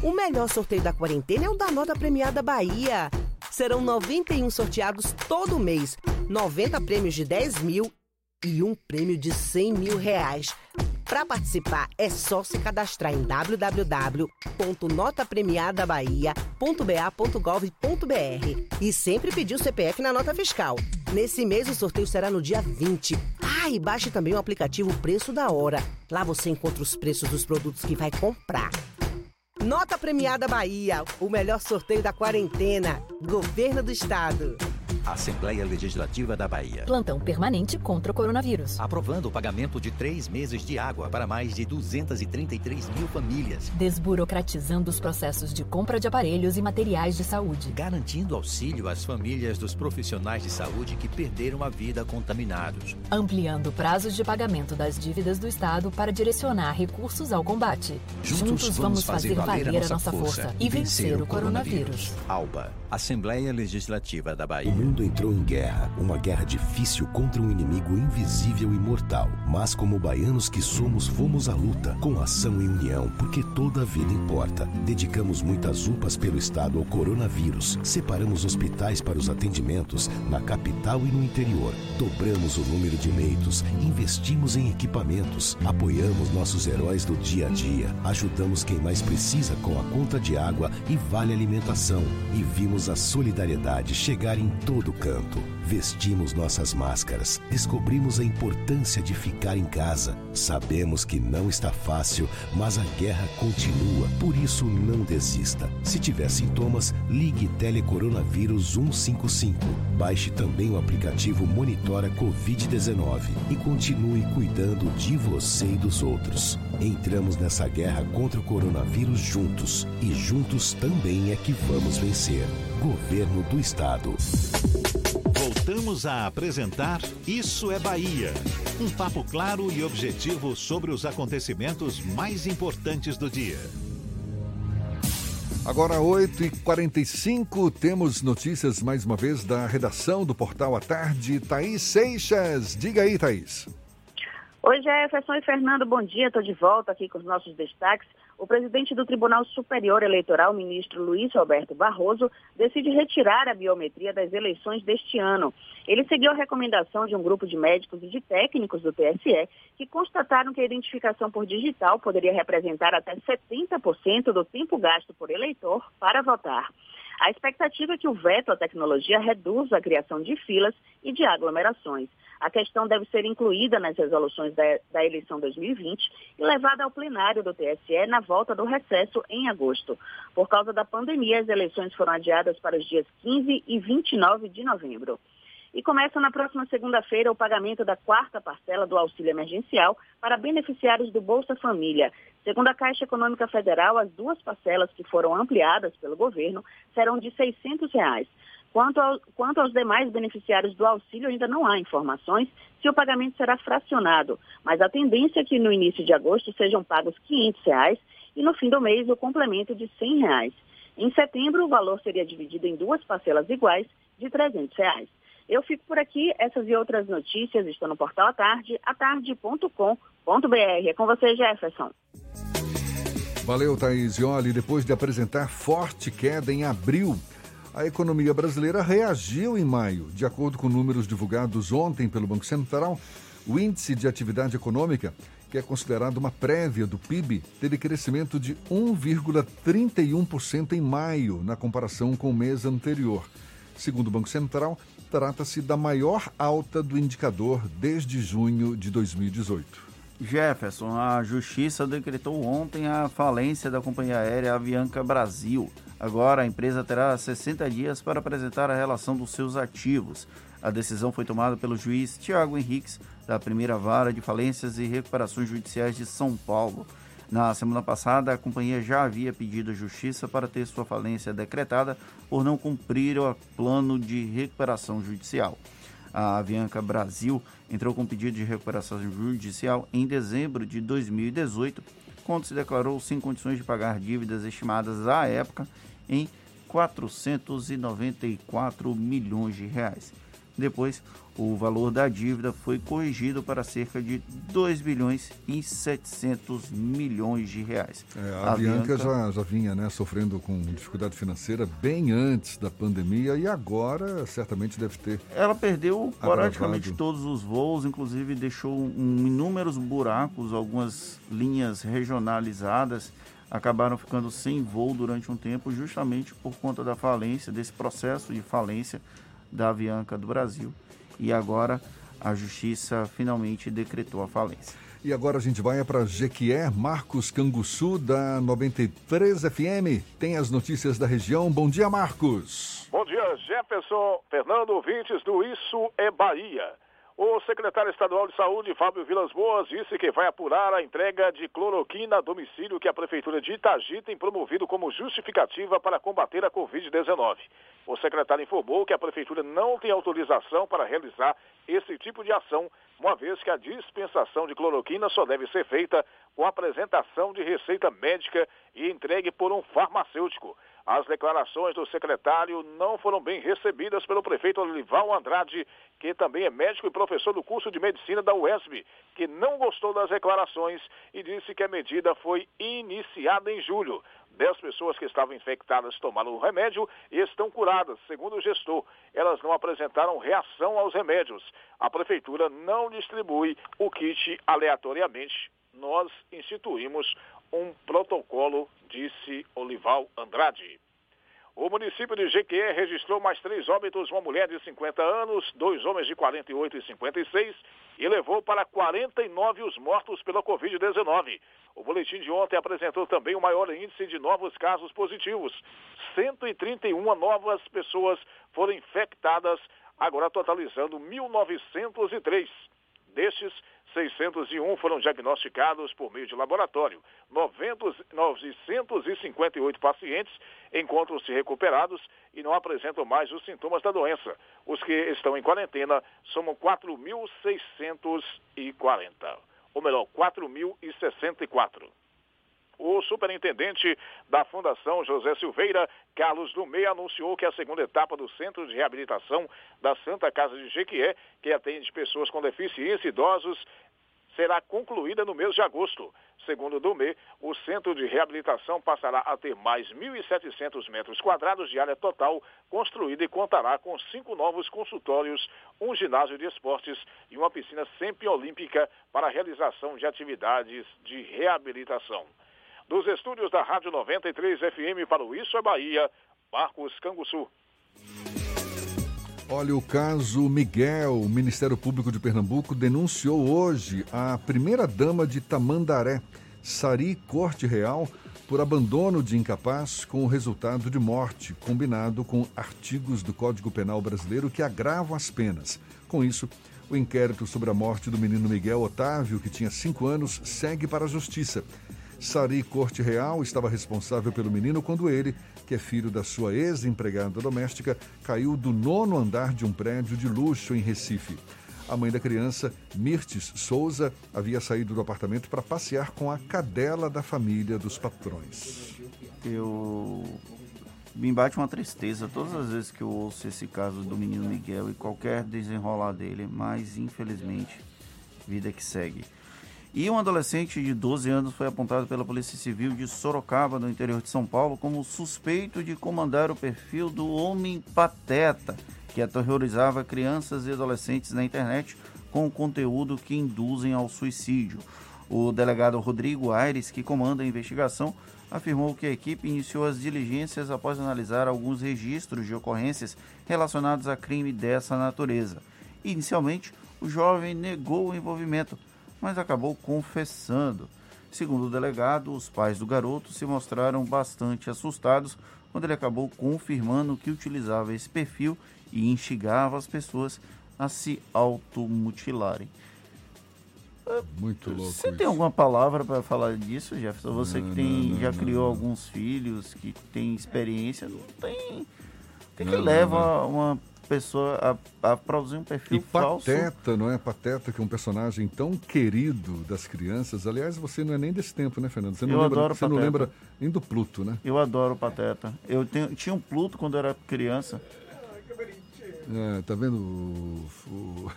O melhor sorteio da quarentena é o da nota premiada Bahia. Serão 91 sorteados todo mês, 90 prêmios de 10 mil e um prêmio de 100 mil reais. Para participar, é só se cadastrar em www.notapremiadabahia.ba.gov.br e sempre pedir o CPF na nota fiscal. Nesse mês, o sorteio será no dia 20. Ah, e baixe também o aplicativo Preço da Hora. Lá você encontra os preços dos produtos que vai comprar. Nota Premiada Bahia, o melhor sorteio da quarentena. Governo do Estado. Assembleia Legislativa da Bahia. Plantão permanente contra o coronavírus. Aprovando o pagamento de 3 meses de água para mais de 233 mil famílias. Desburocratizando os processos de compra de aparelhos e materiais de saúde. Garantindo auxílio às famílias dos profissionais de saúde que perderam a vida contaminados. Ampliando prazos de pagamento das dívidas do Estado para direcionar recursos ao combate. Juntos vamos fazer valer a nossa força e vencer o coronavírus. ALBA, Assembleia Legislativa da Bahia. Entrou em guerra, uma guerra difícil contra um inimigo invisível e mortal. Mas como baianos que somos, fomos à luta, com ação e união, porque toda a vida importa. Dedicamos muitas UPAs pelo estado ao coronavírus, separamos hospitais para os atendimentos na capital e no interior, dobramos o número de leitos, investimos em equipamentos, apoiamos nossos heróis do dia a dia, ajudamos quem mais precisa com a conta de água e vale alimentação, e vimos a solidariedade chegar em todo canto. Vestimos nossas máscaras, descobrimos a importância de ficar em casa. Sabemos que não está fácil, mas a guerra continua, por isso não desista. Se tiver sintomas, ligue Telecoronavírus 155. Baixe também o aplicativo Monitora Covid-19 e continue cuidando de você e dos outros. Entramos nessa guerra contra o coronavírus juntos, e juntos também é que vamos vencer. Governo do Estado. Voltamos a apresentar Isso é Bahia. Um papo claro e objetivo sobre os acontecimentos mais importantes do dia. Agora 8h45, temos notícias mais uma vez da redação do Portal à Tarde. Thaís Seixas, diga aí, Thaís. Oi, Jefferson e Fernando, bom dia. Estou de volta aqui com os nossos destaques. O presidente do Tribunal Superior Eleitoral, ministro Luiz Roberto Barroso, decide retirar a biometria das eleições deste ano. Ele seguiu a recomendação de um grupo de médicos e de técnicos do TSE que constataram que a identificação por digital poderia representar até 70% do tempo gasto por eleitor para votar. A expectativa é que o veto à tecnologia reduza a criação de filas e de aglomerações. A questão deve ser incluída nas resoluções da eleição 2020 e levada ao plenário do TSE na volta do recesso em agosto. Por causa da pandemia, as eleições foram adiadas para os dias 15 e 29 de novembro. E começa na próxima segunda-feira o pagamento da quarta parcela do auxílio emergencial para beneficiários do Bolsa Família. Segundo a Caixa Econômica Federal, as duas parcelas que foram ampliadas pelo governo serão de R$ 600 reais. Quanto aos demais beneficiários do auxílio, ainda não há informações se o pagamento será fracionado, mas a tendência é que no início de agosto sejam pagos R$ 500 reais e no fim do mês o complemento de R$ 100 reais. Em setembro, o valor seria dividido em duas parcelas iguais de R$ 300 reais. Eu fico por aqui. Essas e outras notícias estão no portal à tarde, atarde.com.br. É com você, Jefferson. Valeu, Thaís. E olha, depois de apresentar forte queda em abril, a economia brasileira reagiu em maio. De acordo com números divulgados ontem pelo Banco Central, o índice de atividade econômica, que é considerado uma prévia do PIB, teve crescimento de 1,31% em maio, na comparação com o mês anterior. Segundo o Banco Central, trata-se da maior alta do indicador desde junho de 2018. Jefferson, a Justiça decretou ontem a falência da companhia aérea Avianca Brasil. Agora a empresa terá 60 dias para apresentar a relação dos seus ativos. A decisão foi tomada pelo juiz Tiago Henriques, da Primeira Vara de Falências e Recuperações Judiciais de São Paulo. Na semana passada, a companhia já havia pedido à Justiça para ter sua falência decretada por não cumprir o plano de recuperação judicial. A Avianca Brasil entrou com pedido de recuperação judicial em dezembro de 2018, quando se declarou sem condições de pagar dívidas estimadas à época em 494 milhões de reais. Depois, o valor da dívida foi corrigido para cerca de 2 bilhões e 700 milhões de reais. A Avianca já vinha, né, sofrendo com dificuldade financeira bem antes da pandemia e agora certamente deve ter. Ela perdeu praticamente todos os voos, inclusive deixou inúmeros buracos, algumas linhas regionalizadas acabaram ficando sem voo durante um tempo justamente por conta da falência, desse processo de falência da Avianca do Brasil. E agora a Justiça finalmente decretou a falência. E agora a gente vai para Jequié, Marcos Canguçu, da 93 FM. Tem as notícias da região. Bom dia, Marcos. Bom dia, Jefferson, Fernando, ouvintes do Isso é Bahia. O secretário estadual de saúde, Fábio Vilas Boas, disse que vai apurar a entrega de cloroquina a domicílio que a prefeitura de Itagi tem promovido como justificativa para combater a Covid-19. O secretário informou que a prefeitura não tem autorização para realizar esse tipo de ação, uma vez que a dispensação de cloroquina só deve ser feita com apresentação de receita médica e entregue por um farmacêutico. As declarações do secretário não foram bem recebidas pelo prefeito Olival Andrade, que também é médico e professor do curso de medicina da UESB, que não gostou das declarações e disse que a medida foi iniciada em julho. 10 pessoas que estavam infectadas tomaram o remédio e estão curadas, segundo o gestor. Elas não apresentaram reação aos remédios. A prefeitura não distribui o kit aleatoriamente. Nós instituímos um protocolo, disse Olival Andrade. O município de Jequié registrou mais 3 óbitos, uma mulher de 50 anos, 2 homens de 48 e 56, e levou para 49 os mortos pela Covid-19. O boletim de ontem apresentou também o maior índice de novos casos positivos. 131 novas pessoas foram infectadas, agora totalizando 1.903. Destes, 601 foram diagnosticados por meio de laboratório. 958 pacientes encontram-se recuperados e não apresentam mais os sintomas da doença. Os que estão em quarentena somam 4.064. O superintendente da Fundação José Silveira, Carlos Dumeia, anunciou que a segunda etapa do Centro de Reabilitação da Santa Casa de Jequié, que atende pessoas com deficiência e idosos, será concluída no mês de agosto. Segundo Dumeia, o Centro de Reabilitação passará a ter mais 1.700 metros quadrados de área total construída e contará com 5 novos consultórios, um ginásio de esportes e uma piscina semiolímpica para a realização de atividades de reabilitação. Dos estúdios da Rádio 93 FM para o Isso é Bahia, Marcos Canguçu. Olha, o caso Miguel, o Ministério Público de Pernambuco denunciou hoje a primeira-dama de Tamandaré, Sari Corte Real, por abandono de incapaz com o resultado de morte, combinado com artigos do Código Penal brasileiro que agravam as penas. Com isso, o inquérito sobre a morte do menino Miguel Otávio, que tinha 5 anos, segue para a Justiça. Sari Corte Real estava responsável pelo menino quando ele, que é filho da sua ex-empregada doméstica, caiu do 9º andar de um prédio de luxo em Recife. A mãe da criança, Mirtes Souza, havia saído do apartamento para passear com a cadela da família dos patrões. Me bate uma tristeza todas as vezes que eu ouço esse caso do menino Miguel e qualquer desenrolar dele, mas infelizmente, vida que segue. E um adolescente de 12 anos foi apontado pela Polícia Civil de Sorocaba, no interior de São Paulo, como suspeito de comandar o perfil do Homem Pateta, que aterrorizava crianças e adolescentes na internet com conteúdo que induzem ao suicídio. O delegado Rodrigo Aires, que comanda a investigação, afirmou que a equipe iniciou as diligências após analisar alguns registros de ocorrências relacionados a crime dessa natureza. Inicialmente, o jovem negou o envolvimento, mas acabou confessando. Segundo o delegado, os pais do garoto se mostraram bastante assustados quando ele acabou confirmando que utilizava esse perfil e instigava as pessoas a se automutilarem. Muito louco. Você tem alguma palavra para falar disso, Jefferson? Você que tem, já criou alguns filhos, que tem experiência, não tem... O que leva uma pessoa a produzir um perfil falso. E Pateta, não é? Pateta, que é um personagem tão querido das crianças. Aliás, você não é nem desse tempo, né, Fernando? Você não lembra nem do Pluto, né? Eu adoro Pateta. Eu tinha um Pluto quando eu era criança. É, tá vendo? O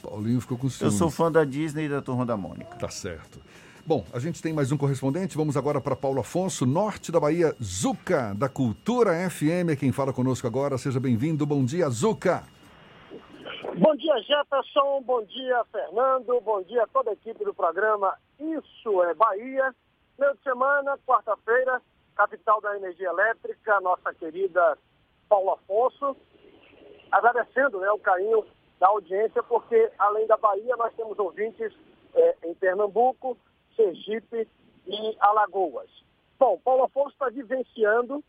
Paulinho ficou com ciúmes. Eu sou fã da Disney e da Turma da Mônica. Tá certo. Bom, a gente tem mais um correspondente. Vamos agora para Paulo Afonso, norte da Bahia. Zuca, da Cultura FM, é quem fala conosco agora. Seja bem-vindo. Bom dia, Zuca. Bom dia, Jefferson. Bom dia, Fernando. Bom dia a toda a equipe do programa Isso é Bahia. Meio de semana, quarta-feira, capital da energia elétrica, nossa querida Paulo Afonso. Agradecendo, né, o carinho da audiência, porque além da Bahia nós temos ouvintes em Pernambuco, Sergipe e Alagoas. Bom, Paulo Afonso está vivenciando,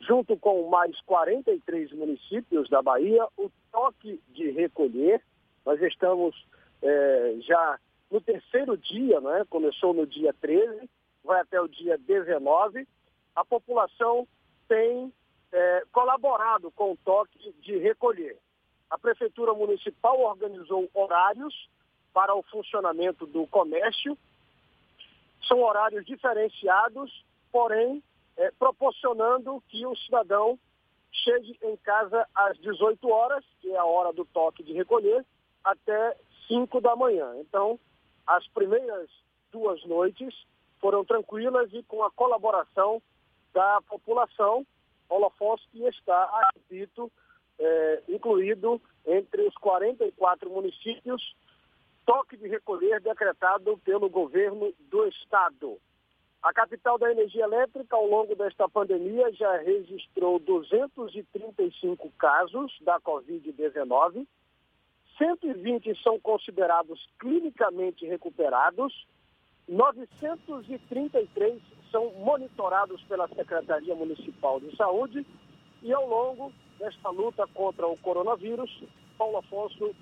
junto com mais 43 municípios da Bahia, o toque de recolher. Nós estamos já no terceiro dia, né? Começou no dia 13, vai até o dia 19. A população tem colaborado com o toque de recolher. A Prefeitura Municipal organizou horários para o funcionamento do comércio. São horários diferenciados, porém, proporcionando que o cidadão chegue em casa às 18 horas, que é a hora do toque de recolher, até 5 da manhã. Então, as primeiras duas noites foram tranquilas e com a colaboração da população. Paulo Afonso, que está, repito, incluído entre os 44 municípios, toque de recolher decretado pelo governo do Estado. A capital da energia elétrica, ao longo desta pandemia, já registrou 235 casos da Covid-19. 120 são considerados clinicamente recuperados, 933 são monitorados pela Secretaria Municipal de Saúde e, ao longo desta luta contra o coronavírus, Paulo Afonso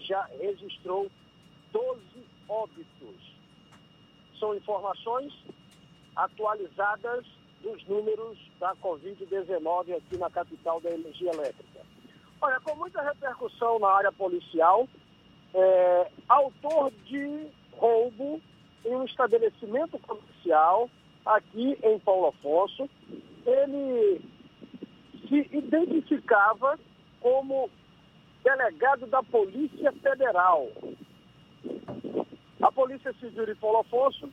já registrou 12 óbitos. São informações atualizadas dos números da Covid-19 aqui na capital da energia elétrica. Olha, com muita repercussão na área policial, autor de roubo em um estabelecimento comercial aqui em Paulo Afonso, ele se identificava como delegado da Polícia Federal. A Polícia Civil de Paulo Afonso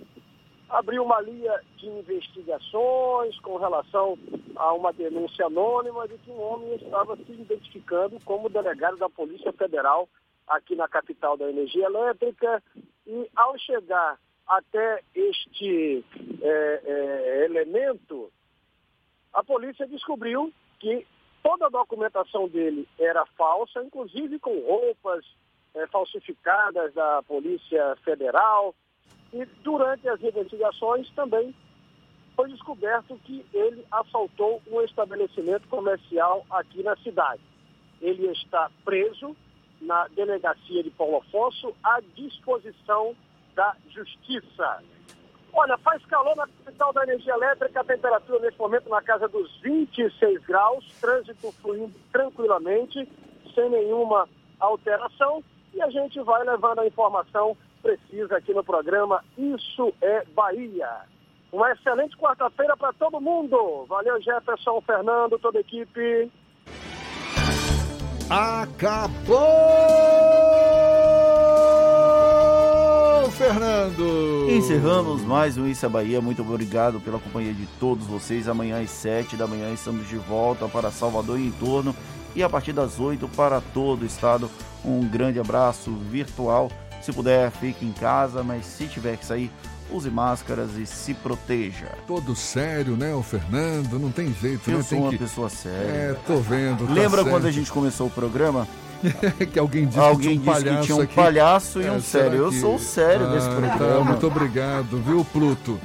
abriu uma linha de investigações com relação a uma denúncia anônima de que um homem estava se identificando como delegado da Polícia Federal aqui na capital da energia elétrica. E ao chegar até este elemento, a polícia descobriu que toda a documentação dele era falsa, inclusive com roupas falsificadas da Polícia Federal. E durante as investigações também foi descoberto que ele assaltou um estabelecimento comercial aqui na cidade. Ele está preso na delegacia de Paulo Afonso à disposição da Justiça. Olha, faz calor na capital da energia elétrica, a temperatura nesse momento na casa dos 26 graus, trânsito fluindo tranquilamente, sem nenhuma alteração, e a gente vai levando a informação precisa aqui no programa Isso é Bahia. Uma excelente quarta-feira para todo mundo. Valeu, Jefferson, Fernando, toda a equipe. Acabou, Fernando! Encerramos mais um Isso é Bahia. Muito obrigado pela companhia de todos vocês. Amanhã às 7 da manhã estamos de volta para Salvador e em torno. E a partir das 8 para todo o estado. Um grande abraço virtual. Se puder, fique em casa, mas se tiver que sair, use máscaras e se proteja. Todo sério, né, o Fernando? Não tem jeito, né? Eu sou uma pessoa séria. É, tô vendo. Lembra quando a gente começou o programa? Que alguém disse que tinha um palhaço e um sério. Eu sou o sério desse programa. Tá, muito obrigado, viu, Pluto?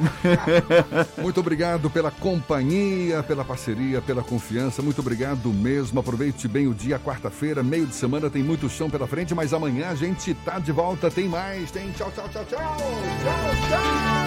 Muito obrigado pela companhia, pela parceria, pela confiança. Muito obrigado mesmo. Aproveite bem o dia. Quarta-feira, meio de semana, tem muito chão pela frente, mas amanhã a gente tá de volta. Tem mais. Tem tchau, tchau, tchau, tchau. Tchau, tchau.